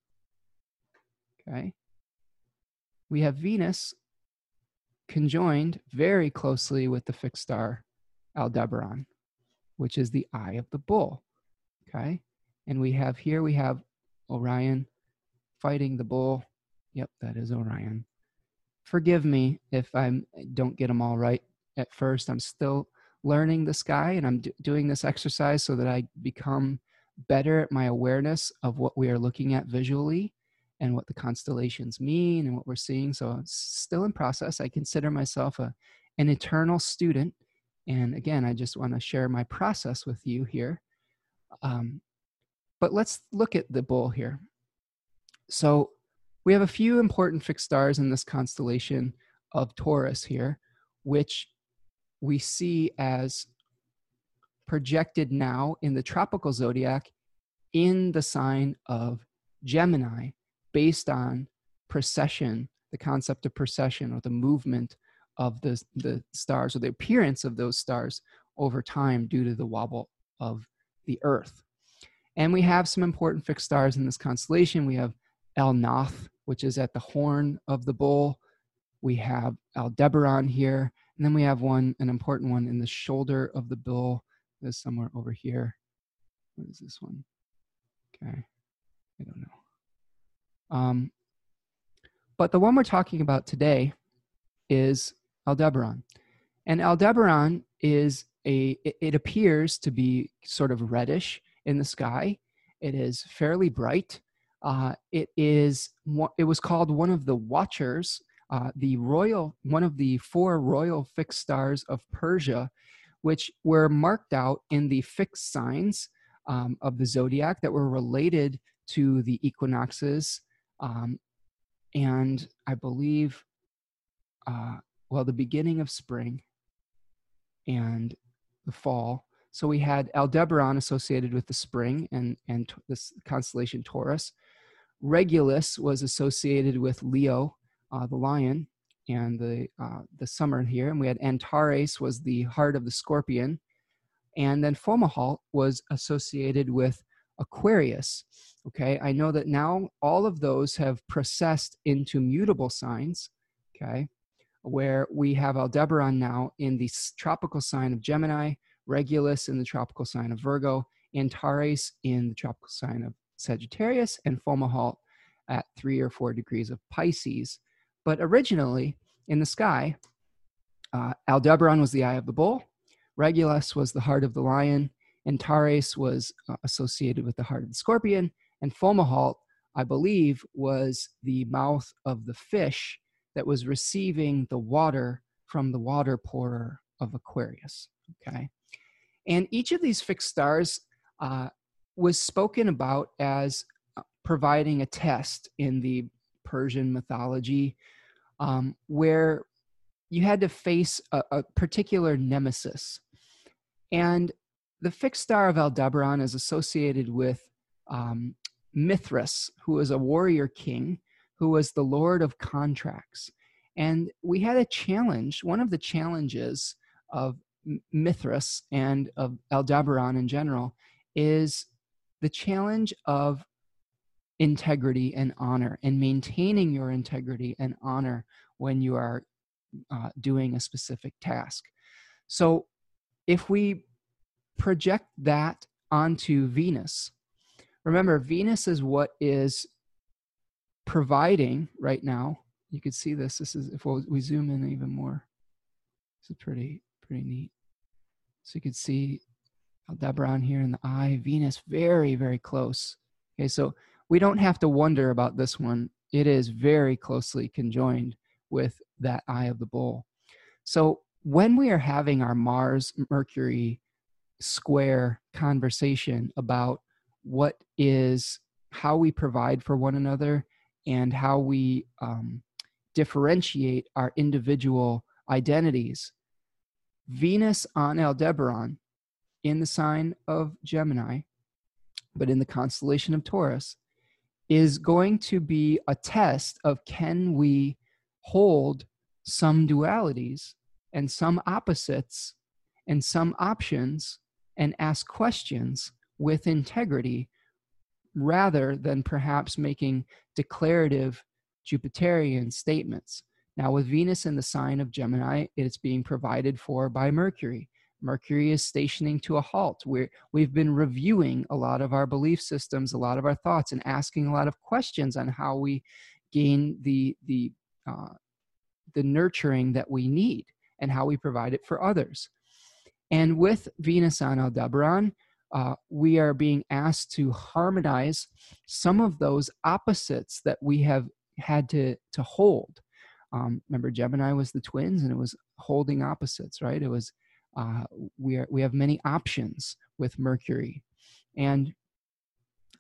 Okay, we have Venus conjoined very closely with the fixed star Aldebaran, which is the eye of the bull. Okay, and we have here, we have Orion fighting the bull. Yep, that is Orion. Forgive me if I don't get them all right at first. I'm still learning the sky, and I'm doing this exercise so that I become better at my awareness of what we are looking at visually, and what the constellations mean and what we're seeing. So I'm still in process. I consider myself an eternal student. And again, I just want to share my process with you here. But let's look at the bull here. So we have a few important fixed stars in this constellation of Taurus here, which we see as projected now in the tropical zodiac in the sign of Gemini, based on precession, the concept of precession, or the movement of the stars, or the appearance of those stars over time due to the wobble of the Earth. And we have some important fixed stars in this constellation. We have El-Nath, which is at the horn of the bull. We have Aldebaran here. And then we have an important one in the shoulder of the bull. There's somewhere over here. What is this one? Okay. I don't know. But the one we're talking about today is Aldebaran. And Aldebaran is it appears to be sort of reddish in the sky. It is fairly bright. It was called one of the Watchers, one of the four royal fixed stars of Persia, which were marked out in the fixed signs of the zodiac that were related to the equinoxes, and I believe, the beginning of spring and the fall. So we had Aldebaran associated with the spring and this constellation Taurus. Regulus was associated with Leo, the lion, and the summer here. And we had Antares was the heart of the scorpion. And then Fomalhaut was associated with Aquarius. Okay, I know that now all of those have processed into mutable signs, okay, where we have Aldebaran now in the tropical sign of Gemini, Regulus in the tropical sign of Virgo, Antares in the tropical sign of Sagittarius, and Fomalhaut at 3 or 4 degrees of Pisces. But originally, in the sky, Aldebaran was the eye of the bull, Regulus was the heart of the lion, Antares was associated with the heart of the scorpion, and Fomalhaut, I believe, was the mouth of the fish that was receiving the water from the water pourer of Aquarius. Okay, and each of these fixed stars was spoken about as providing a test in the Persian mythology, where you had to face a particular nemesis. And the fixed star of Aldebaran is associated with Mithras, who was a warrior king, who was the lord of contracts. And we had a challenge, one of the challenges of Mithras and of Aldebaran in general is the challenge of integrity and honor, and maintaining your integrity and honor when you are doing a specific task. So if we project that onto Venus, remember Venus is what is providing right now. You could see this. This is, if we zoom in even more, this is pretty neat. So you could see Aldebaran here in the eye, Venus very, very close. Okay, so we don't have to wonder about this one. It is very closely conjoined with that eye of the bull. So when we are having our Mars-Mercury square conversation about what is, how we provide for one another and how we differentiate our individual identities, Venus on Aldebaran in the sign of Gemini, but in the constellation of Taurus, is going to be a test of, can we hold some dualities and some opposites and some options and ask questions with integrity, rather than perhaps making declarative Jupiterian statements. Now, with Venus in the sign of Gemini, it's being provided for by Mercury. Mercury is stationing to a halt. We've been reviewing a lot of our belief systems, a lot of our thoughts, and asking a lot of questions on how we gain the nurturing that we need and how we provide it for others. And with Venus on Aldebaran, we are being asked to harmonize some of those opposites that we have had to hold. Remember, Gemini was the twins, and it was holding opposites, right? It was we have many options with Mercury. And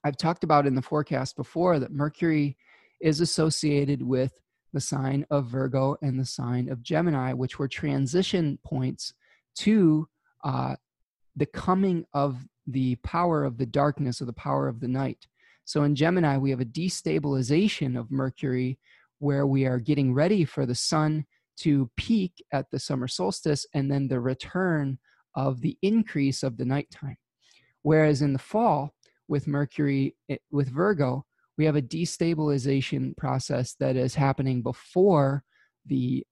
I've talked about in the forecast before that Mercury is associated with the sign of Virgo and the sign of Gemini, which were transition points to the coming of the power of the darkness or the power of the night. So in Gemini, we have a destabilization of Mercury where we are getting ready for the sun to peak at the summer solstice and then the return of the increase of the nighttime. Whereas in the fall, with Mercury, with Virgo, we have a destabilization process that is happening before the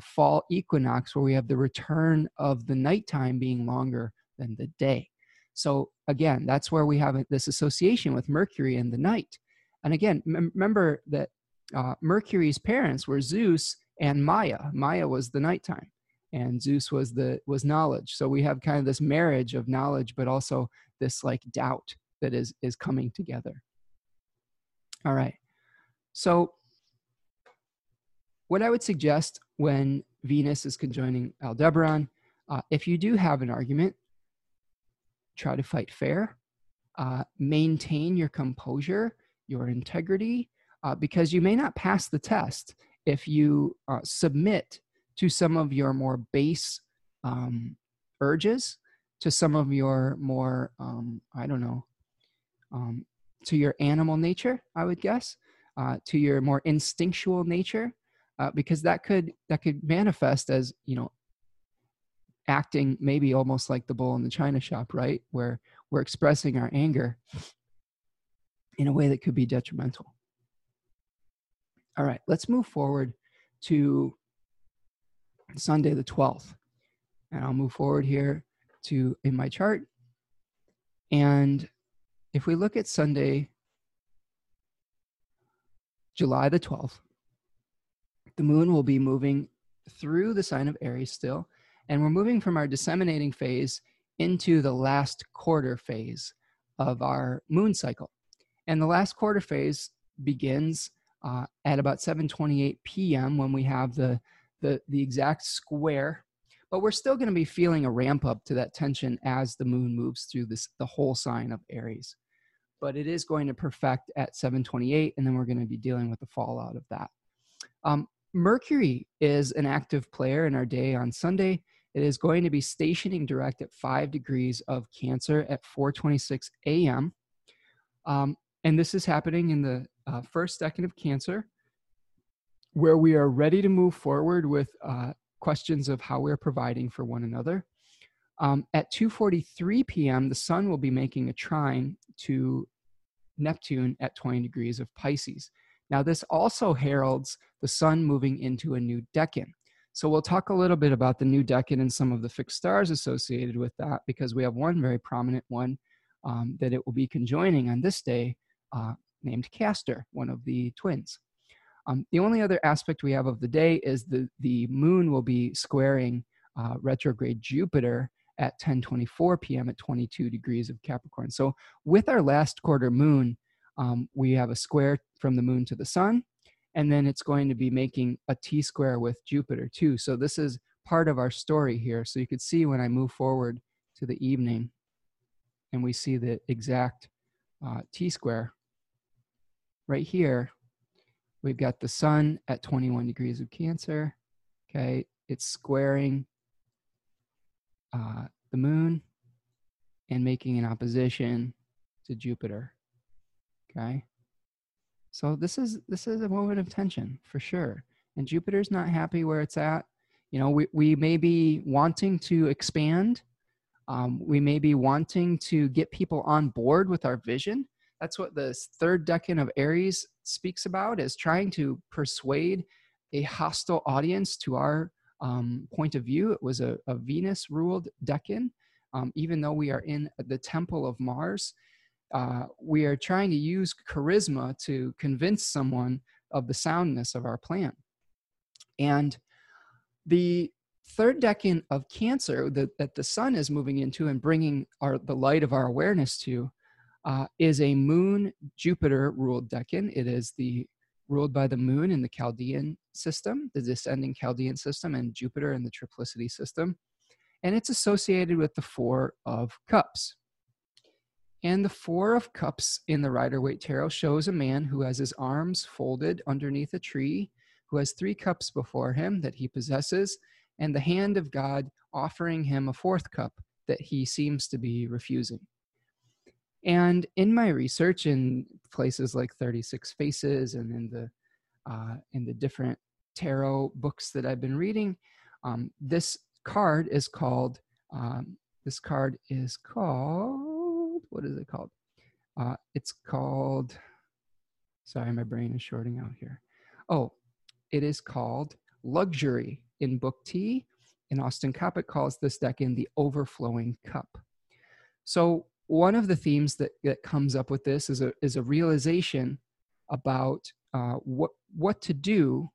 fall equinox, where we have the return of the nighttime being longer than the day. So again, that's where we have this association with Mercury and the night. And again, remember that Mercury's parents were Zeus and Maya. Maya was the nighttime, and Zeus was knowledge. So we have kind of this marriage of knowledge, but also this like doubt that is coming together. All right. So what I would suggest when Venus is conjoining Aldebaran, if you do have an argument, try to fight fair, maintain your composure, your integrity, because you may not pass the test if you submit to some of your more base urges, to some of your more, I don't know, to your animal nature, I would guess, to your more instinctual nature, because that could manifest as, you know, acting maybe almost like the bull in the china shop, right? Where we're expressing our anger in a way that could be detrimental. All right, let's move forward to Sunday the 12th. And I'll move forward here to in my chart. And if we look at Sunday, July the 12th, the moon will be moving through the sign of Aries still. And we're moving from our disseminating phase into the last quarter phase of our moon cycle. And the last quarter phase begins at about 7:28 p.m. when we have the exact square. But we're still going to be feeling a ramp up to that tension as the moon moves through the whole sign of Aries. But it is going to perfect at 7:28, and then we're going to be dealing with the fallout of that. Mercury is an active player in our day on Sunday. It is going to be stationing direct at 5 degrees of Cancer at 4:26 a.m. And this is happening in the first second of Cancer, where we are ready to move forward with questions of how we're providing for one another. At 2:43 p.m., the sun will be making a trine to Neptune at 20 degrees of Pisces. Now, this also heralds the sun moving into a new decan. So we'll talk a little bit about the new decan and some of the fixed stars associated with that, because we have one very prominent one that it will be conjoining on this day, named Castor, one of the twins. The only other aspect we have of the day is the moon will be squaring retrograde Jupiter at 10:24 p.m. at 22 degrees of Capricorn. So with our last quarter moon, we have a square from the moon to the sun, and then it's going to be making a T-square with Jupiter too. So this is part of our story here. So you could see when I move forward to the evening and we see the exact T-square right here, we've got the sun at 21 degrees of Cancer. Okay, it's squaring the moon and making an opposition to Jupiter. Okay, so this is a moment of tension for sure, and Jupiter's not happy where it's at. You know, we may be wanting to expand, we may be wanting to get people on board with our vision. That's what this third decan of Aries speaks about, is trying to persuade a hostile audience to our point of view. It was a Venus-ruled decan, even though we are in the temple of Mars. We are trying to use charisma to convince someone of the soundness of our plan. And the third decan of Cancer that the sun is moving into and bringing the light of our awareness to is a moon-Jupiter-ruled decan. It is ruled by the moon in the Chaldean system, the descending Chaldean system, and Jupiter in the triplicity system. And it's associated with the Four of Cups. And the Four of Cups in the Rider-Waite Tarot shows a man who has his arms folded underneath a tree, who has 3 cups before him that he possesses, and the hand of God offering him a 4th cup that he seems to be refusing. And in my research in places like 36 Faces and in the different tarot books that I've been reading, this card is called, what is it called? It's called, sorry, my brain is shorting out here. Oh, it is called Luxury in Book T, and Austin Coppock calls this deck in the Overflowing Cup. So one of the themes that comes up with this is a realization about what to do,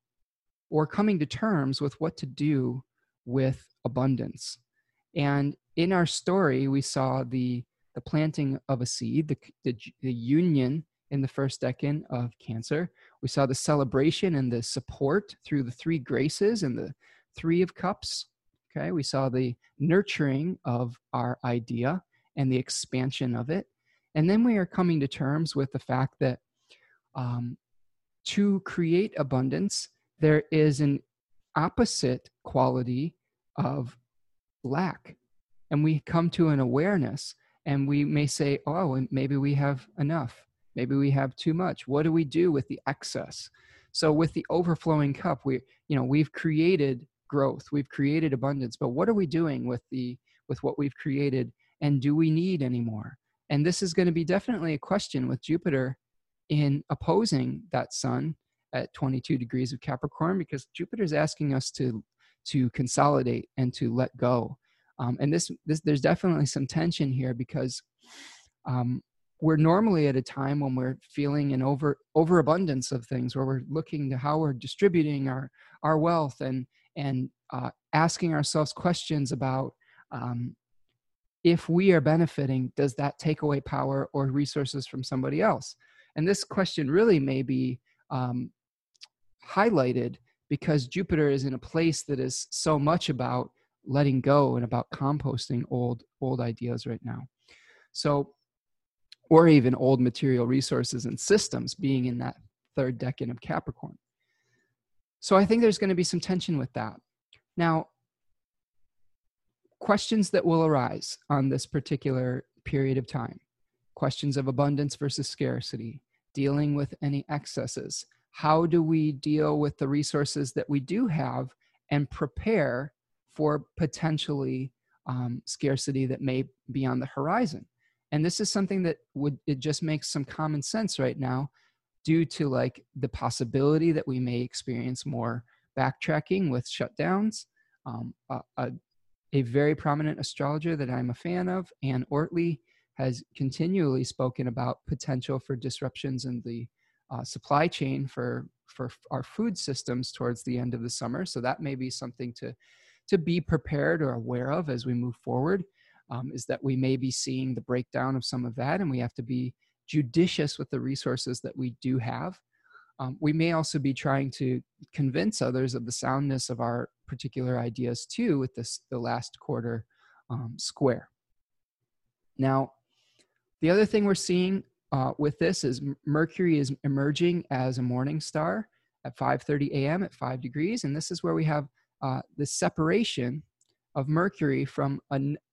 or coming to terms with what to do with abundance. And in our story, we saw the planting of a seed, the union in the first decan of Cancer. We saw the celebration and the support through the three graces and the three of cups. Okay, we saw the nurturing of our idea and the expansion of it. And then we are coming to terms with the fact that to create abundance, there is an opposite quality of lack. And we come to an awareness, and we may say, oh, and maybe we have enough. Maybe we have too much. What do we do with the excess? So with the overflowing cup, we've created growth, we've created abundance, but what are we doing with what we've created, and do we need any more? And this is going to be definitely a question with Jupiter in opposing that sun at 22 degrees of Capricorn, because Jupiter's asking us to consolidate and to let go. And there's definitely some tension here, because we're normally at a time when we're feeling an overabundance of things, where we're looking to how we're distributing our wealth and asking ourselves questions about if we are benefiting, does that take away power or resources from somebody else? And this question really may be highlighted because Jupiter is in a place that is so much about letting go and about composting old ideas right now. So, or even old material resources and systems being in that third decan of Capricorn. So I think there's going to be some tension with that. Now, questions that will arise on this particular period of time, questions of abundance versus scarcity, dealing with any excesses. How do we deal with the resources that we do have and prepare for potentially scarcity that may be on the horizon? And this is something that it just makes some common sense right now due to like the possibility that we may experience more backtracking with shutdowns. A very prominent astrologer that I'm a fan of, Ann Ortley, has continually spoken about potential for disruptions in the supply chain for our food systems towards the end of the summer. So that may be something to be prepared or aware of as we move forward. Is that we may be seeing the breakdown of some of that, and we have to be judicious with the resources that we do have. We may also be trying to convince others of the soundness of our particular ideas too with the last quarter square. Now, the other thing we're seeing with this is Mercury is emerging as a morning star at 5:30 a.m. at 5 degrees, and this is where we have the separation of Mercury from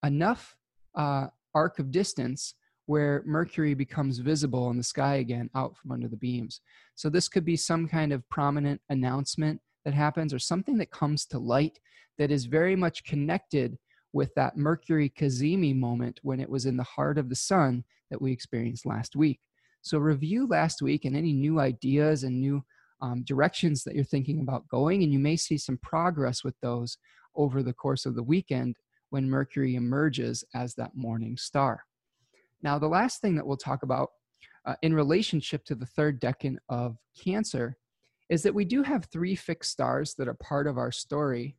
enough arc of distance where Mercury becomes visible in the sky again out from under the beams. So this could be some kind of prominent announcement that happens, or something that comes to light that is very much connected with that Mercury Kazemi moment when it was in the heart of the sun that we experienced last week. So review last week and any new ideas and new directions that you're thinking about going, and you may see some progress with those over the course of the weekend when Mercury emerges as that morning star. Now, the last thing that we'll talk about in relationship to the third decan of Cancer is that we do have three fixed stars that are part of our story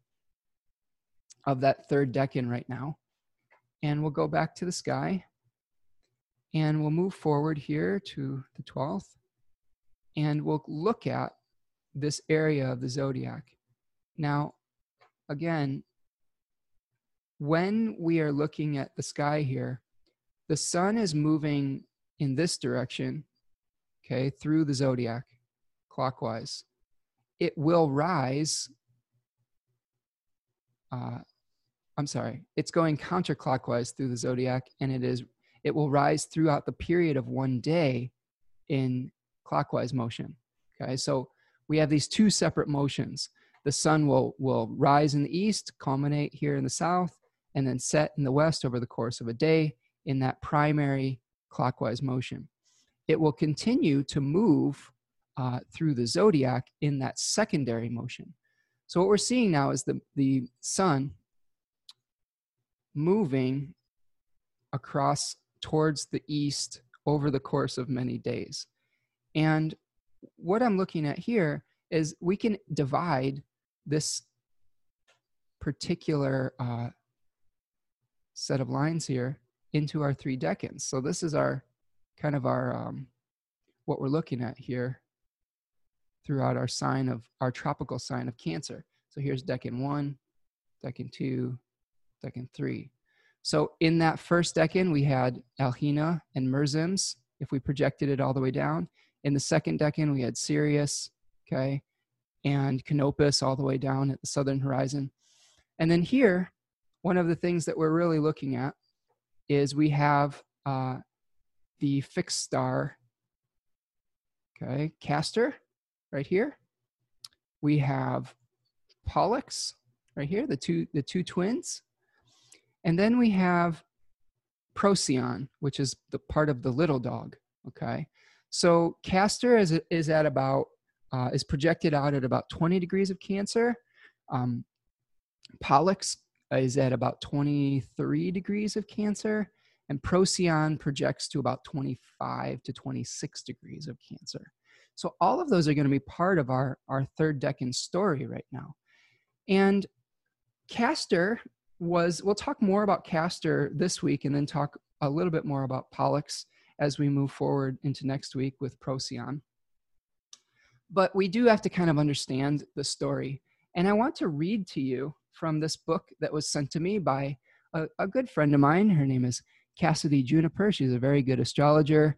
of that third decan right now. And we'll go back to the sky, and we'll move forward here to the 12th, and we'll look at this area of the zodiac. Now, again, when we are looking at the sky here, the sun is moving in this direction, okay, through the zodiac, clockwise. It will rise I'm sorry, it's going counterclockwise through the zodiac, and it will rise throughout the period of one day in clockwise motion. Okay, so we have these two separate motions. The sun will rise in the east, culminate here in the south, and then set in the west over the course of a day in that primary clockwise motion. It will continue to move through the zodiac in that secondary motion. So what we're seeing now is the sun moving across towards the east over the course of many days. And what I'm looking at here is we can divide this particular set of lines here into our three decans. So this is our kind of our what we're looking at here throughout our sign of our tropical sign of Cancer. So here's decan 1, decan 2, decan 3. So in that first decan, we had Alhena and Mirzams, if we projected it all the way down. In the second decan, we had Sirius, okay, and Canopus all the way down at the southern horizon. And then here, one of the things that we're really looking at is we have the fixed star, okay, Castor right here. We have Pollux right here, the two twins. And then we have Procyon, which is the part of the little dog, okay? So Castor is at about, is projected out at about 20 degrees of Cancer. Pollux is at about 23 degrees of Cancer. And Procyon projects to about 25 to 26 degrees of Cancer. So all of those are going to be part of our third decan story right now. And Castor was, we'll talk more about Castor this week and then talk a little bit more about Pollux as we move forward into next week with Procyon. But we do have to kind of understand the story. And I want to read to you from this book that was sent to me by a good friend of mine. Her name is Cassidy Juniper. She's a very good astrologer,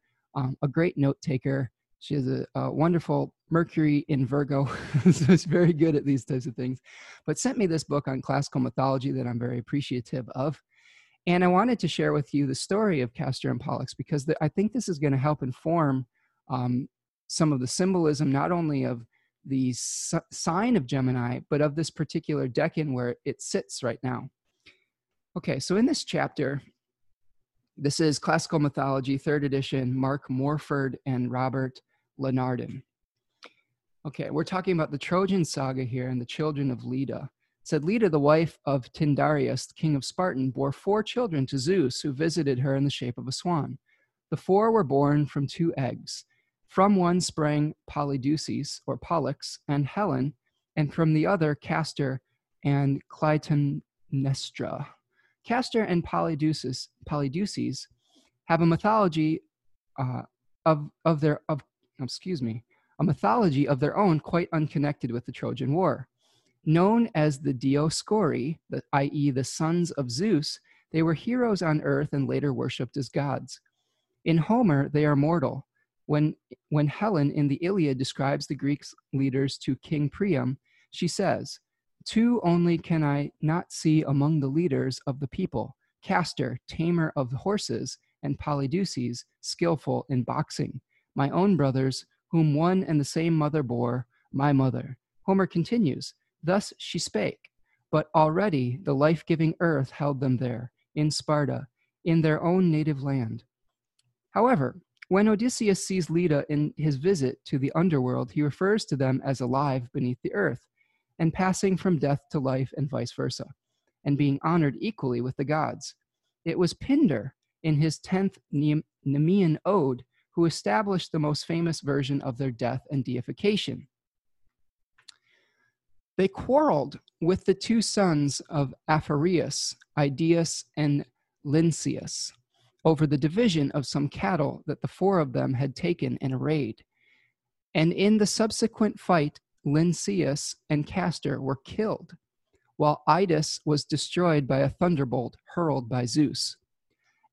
a great note taker. She has a wonderful Mercury in Virgo, so it's very good at these types of things, but sent me this book on classical mythology that I'm very appreciative of. And I wanted to share with you the story of Castor and Pollux because I think this is going to help inform some of the symbolism, not only of the sign of Gemini, but of this particular decan where it sits right now. Okay, so in this chapter, this is Classical Mythology, 3rd edition, Mark Morford and Robert Lenardin. Okay, we're talking about the Trojan saga here and the children of Leda. It said, Leda, the wife of Tyndareus, king of Spartan, bore 4 children to Zeus, who visited her in the shape of a swan. The 4 were born from 2 eggs. From one sprang Polydeuces, or Pollux, and Helen, and from the other Castor and Clytemnestra. Castor and Polydeuces have a mythology a mythology of their own quite unconnected with the Trojan War. Known as the Dioscuri, i.e. the sons of Zeus, they were heroes on earth and later worshipped as gods. In Homer, they are mortal. When Helen in the Iliad describes the Greeks' leaders to King Priam, she says, "Two only can I not see among the leaders of the people, Castor, tamer of horses, and Polydeuces, skillful in boxing, my own brothers, whom one and the same mother bore, my mother." Homer continues, "Thus she spake, but already the life-giving earth held them there, in Sparta, in their own native land." However, when Odysseus sees Leda in his visit to the underworld, he refers to them as alive beneath the earth, and passing from death to life and vice versa, and being honored equally with the gods. It was Pindar, in his 10th Nemean Ode, who established the most famous version of their death and deification. They quarreled with the 2 sons of Aphareus, Idaeus and Lynceus, over the division of some cattle that the 4 of them had taken in a raid. And in the subsequent fight, Lynceus and Castor were killed, while Idaeus was destroyed by a thunderbolt hurled by Zeus.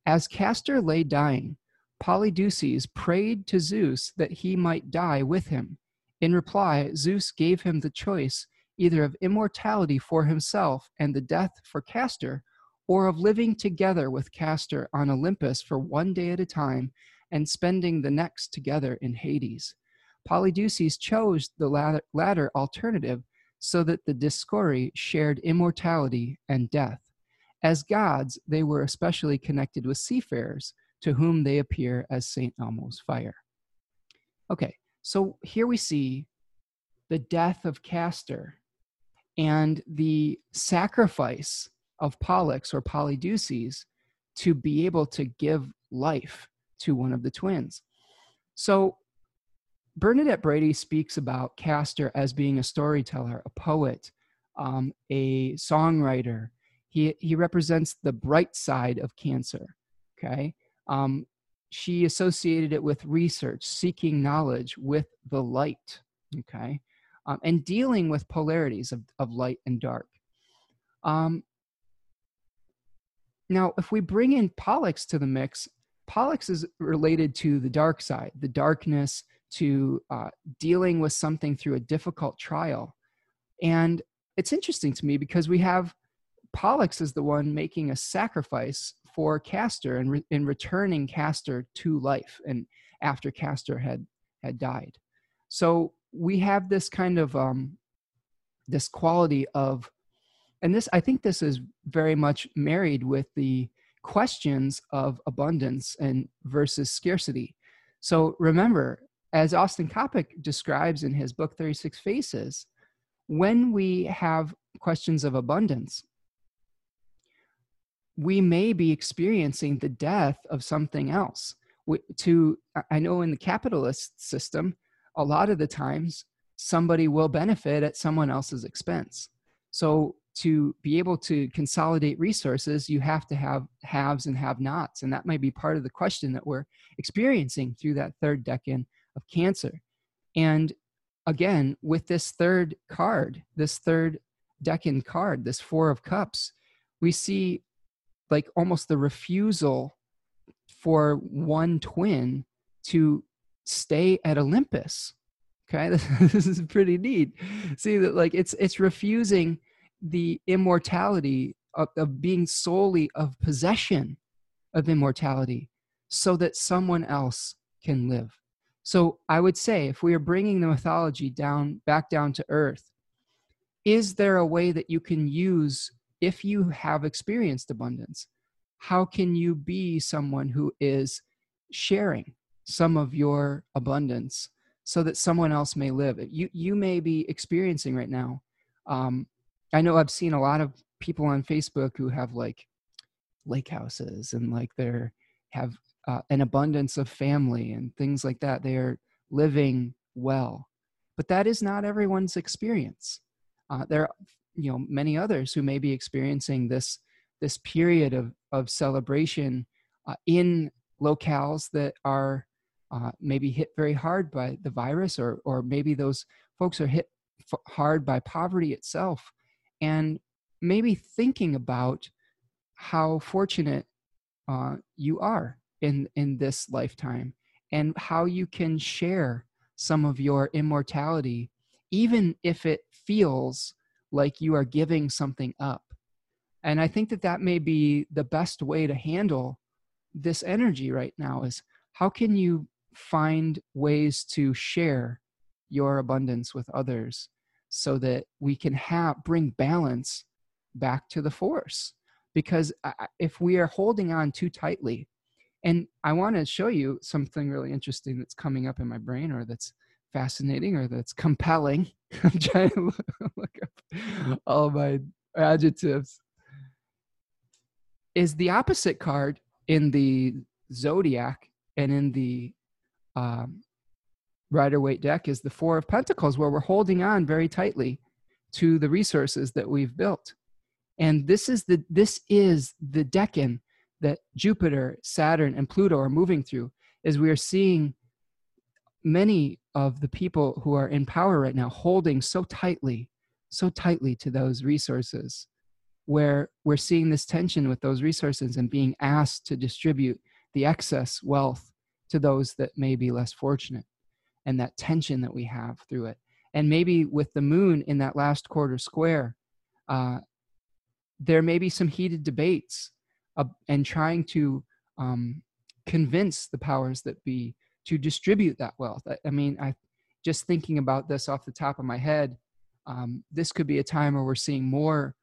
As Castor lay dying, Polydeuces prayed to Zeus that he might die with him. In reply, Zeus gave him the choice either of immortality for himself and the death for Castor, or of living together with Castor on Olympus for one day at a time and spending the next together in Hades. Polydeuces chose the latter alternative so that the Discori shared immortality and death. As gods, they were especially connected with seafarers, to whom they appear as St. Elmo's fire. Okay, so here we see the death of Castor and the sacrifice of Pollux or Polydeuces to be able to give life to one of the twins. So Bernadette Brady speaks about Castor as being a storyteller, a poet, a songwriter. He represents the bright side of Cancer, okay? She associated it with research, seeking knowledge with the light, okay? And dealing with polarities of light and dark. Now, if we bring in Pollux to the mix, Pollux is related to the dark side, the darkness, to dealing with something through a difficult trial. And it's interesting to me because we have Pollux is the one making a sacrifice for Castor and returning Castor to life, and after Castor had died. So we have this kind of, this quality of, and this, I think this is very much married with the questions of abundance and versus scarcity. So remember, as Austin Coppock describes in his book, 36 Faces, when we have questions of abundance, we may be experiencing the death of something else. I know in the capitalist system, a lot of the times somebody will benefit at someone else's expense. So to be able to consolidate resources, you have to have haves and have-nots, and that might be part of the question that we're experiencing through that third decan of Cancer. And again, with this third card, this third decan card, this Four of Cups, we see like almost the refusal for one twin to stay at Olympus. Okay, this is pretty neat. See that, like, it's refusing the immortality of being solely of possession of immortality so that someone else can live. So I would say if we are bringing the mythology back down to earth, is there a way that you can use, if you have experienced abundance, how can you be someone who is sharing some of your abundance so that someone else may live? You may be experiencing right now, I know I've seen a lot of people on Facebook who have like lake houses and like they have an abundance of family and things like that. They are living well, but that is not everyone's experience. There are, you know, many others who may be experiencing this period of celebration in locales that are maybe hit very hard by the virus, or maybe those folks are hit hard by poverty itself. And maybe thinking about how fortunate you are in this lifetime and how you can share some of your immortality, even if it feels like you are giving something up. And I think that may be the best way to handle this energy right now is how can you find ways to share your abundance with others, so that we can bring balance back to the force. Because if we are holding on too tightly, and I want to show you something really interesting that's coming up in my brain, or that's fascinating, or that's compelling. I'm trying to look up all my adjectives. Is the opposite card in the Zodiac and in the Rider-Waite deck is the Four of Pentacles, where we're holding on very tightly to the resources that we've built. And this is the decan that Jupiter, Saturn, and Pluto are moving through, as we are seeing many of the people who are in power right now holding so tightly to those resources, where we're seeing this tension with those resources and being asked to distribute the excess wealth to those that may be less fortunate. And that tension that we have through it. And maybe with the moon in that last quarter square, there may be some heated debates and trying to convince the powers that be to distribute that wealth. I mean, just thinking about this off the top of my head, this could be a time where we're seeing more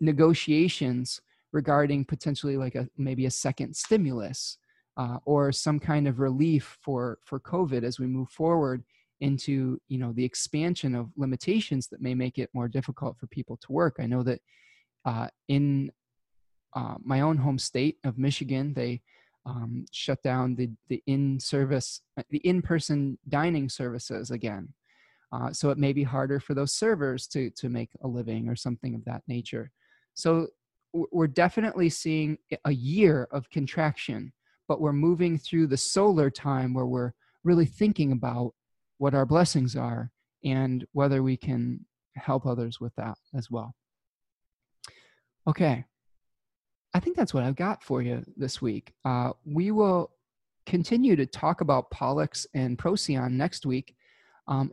negotiations regarding potentially like maybe a second stimulus or some kind of relief for COVID as we move forward into, you know, the expansion of limitations that may make it more difficult for people to work. I know that in my own home state of Michigan, they shut down the in-person dining services again. So it may be harder for those servers to make a living or something of that nature. So we're definitely seeing a year of contraction, but we're moving through the solar time where we're really thinking about what our blessings are and whether we can help others with that as well. Okay. I think that's what I've got for you this week. We will continue to talk about Pollux and Procyon next week.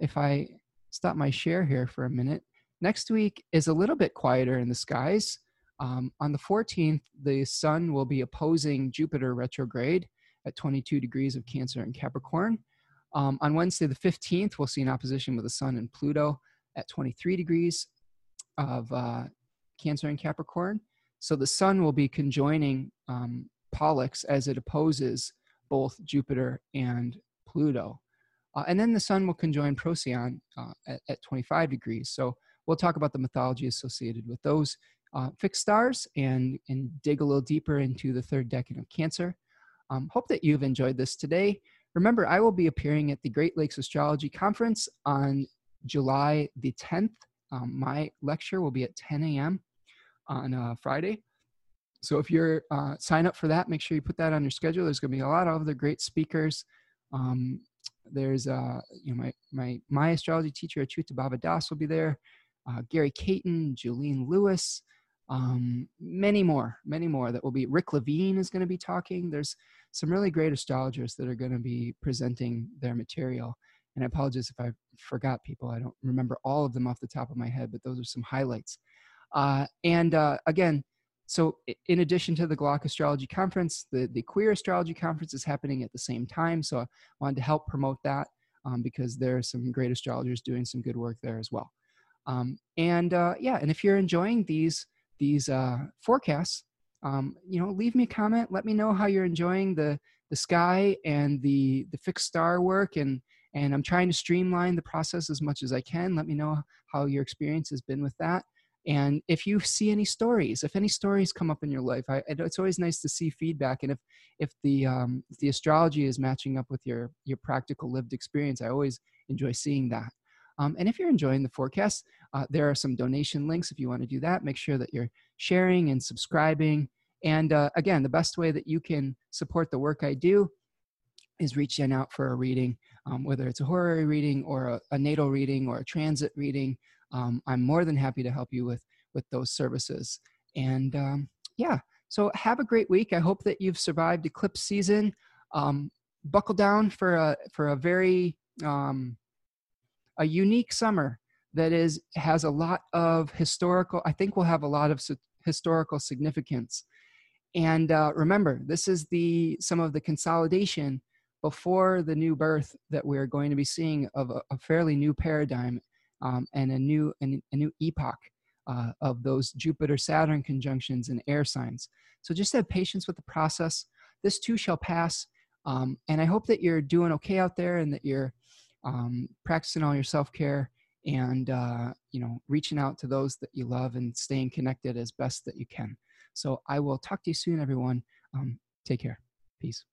If I stop my share here for a minute, next week is a little bit quieter in the skies. On the 14th, the sun will be opposing Jupiter retrograde at 22 degrees of Cancer and Capricorn. On Wednesday, the 15th, we'll see an opposition with the sun and Pluto at 23 degrees of Cancer and Capricorn. So the sun will be conjoining Pollux as it opposes both Jupiter and Pluto. And then the sun will conjoin Procyon at 25 degrees. So we'll talk about the mythology associated with those fixed stars and dig a little deeper into the third decan of Cancer. Hope that you've enjoyed this today. Remember, I will be appearing at the Great Lakes Astrology Conference on July the 10th. My lecture will be at 10 a.m. on Friday. So if you're sign up for that, make sure you put that on your schedule. There's going to be a lot of other great speakers. There's you know, my astrology teacher Achyuta Baba Das will be there. Gary Caton, Julene Lewis, many more that will be. Rick Levine is going to be talking. There's some really great astrologers that are going to be presenting their material. And I apologize if I forgot people. I don't remember all of them off the top of my head, but those are some highlights. Again, so in addition to the Glock Astrology Conference, the Queer Astrology Conference is happening at the same time. So I wanted to help promote that because there are some great astrologers doing some good work there as well. Yeah, and if you're enjoying these forecasts, you know, leave me a comment. Let me know how you're enjoying the sky and the fixed star work. And I'm trying to streamline the process as much as I can. Let me know how your experience has been with that. And if you see any stories, come up in your life, it's always nice to see feedback. And if the astrology is matching up with your practical lived experience, I always enjoy seeing that. And if you're enjoying the forecast, there are some donation links if you want to do that. Make sure that you're sharing and subscribing. And again, the best way that you can support the work I do is reaching out for a reading, whether it's a horary reading or a natal reading or a transit reading. I'm more than happy to help you with those services. And yeah, so have a great week. I hope that you've survived eclipse season. Buckle down for a very a unique summer that has a lot of historical. I think we'll have a lot of historical significance. And remember, this is some of the consolidation before the new birth that we're going to be seeing of a fairly new paradigm. And a new epoch of those Jupiter-Saturn conjunctions in air signs. So just have patience with the process. This too shall pass. And I hope that you're doing okay out there and that you're practicing all your self-care and you know, reaching out to those that you love and staying connected as best that you can. So I will talk to you soon, everyone. Take care. Peace.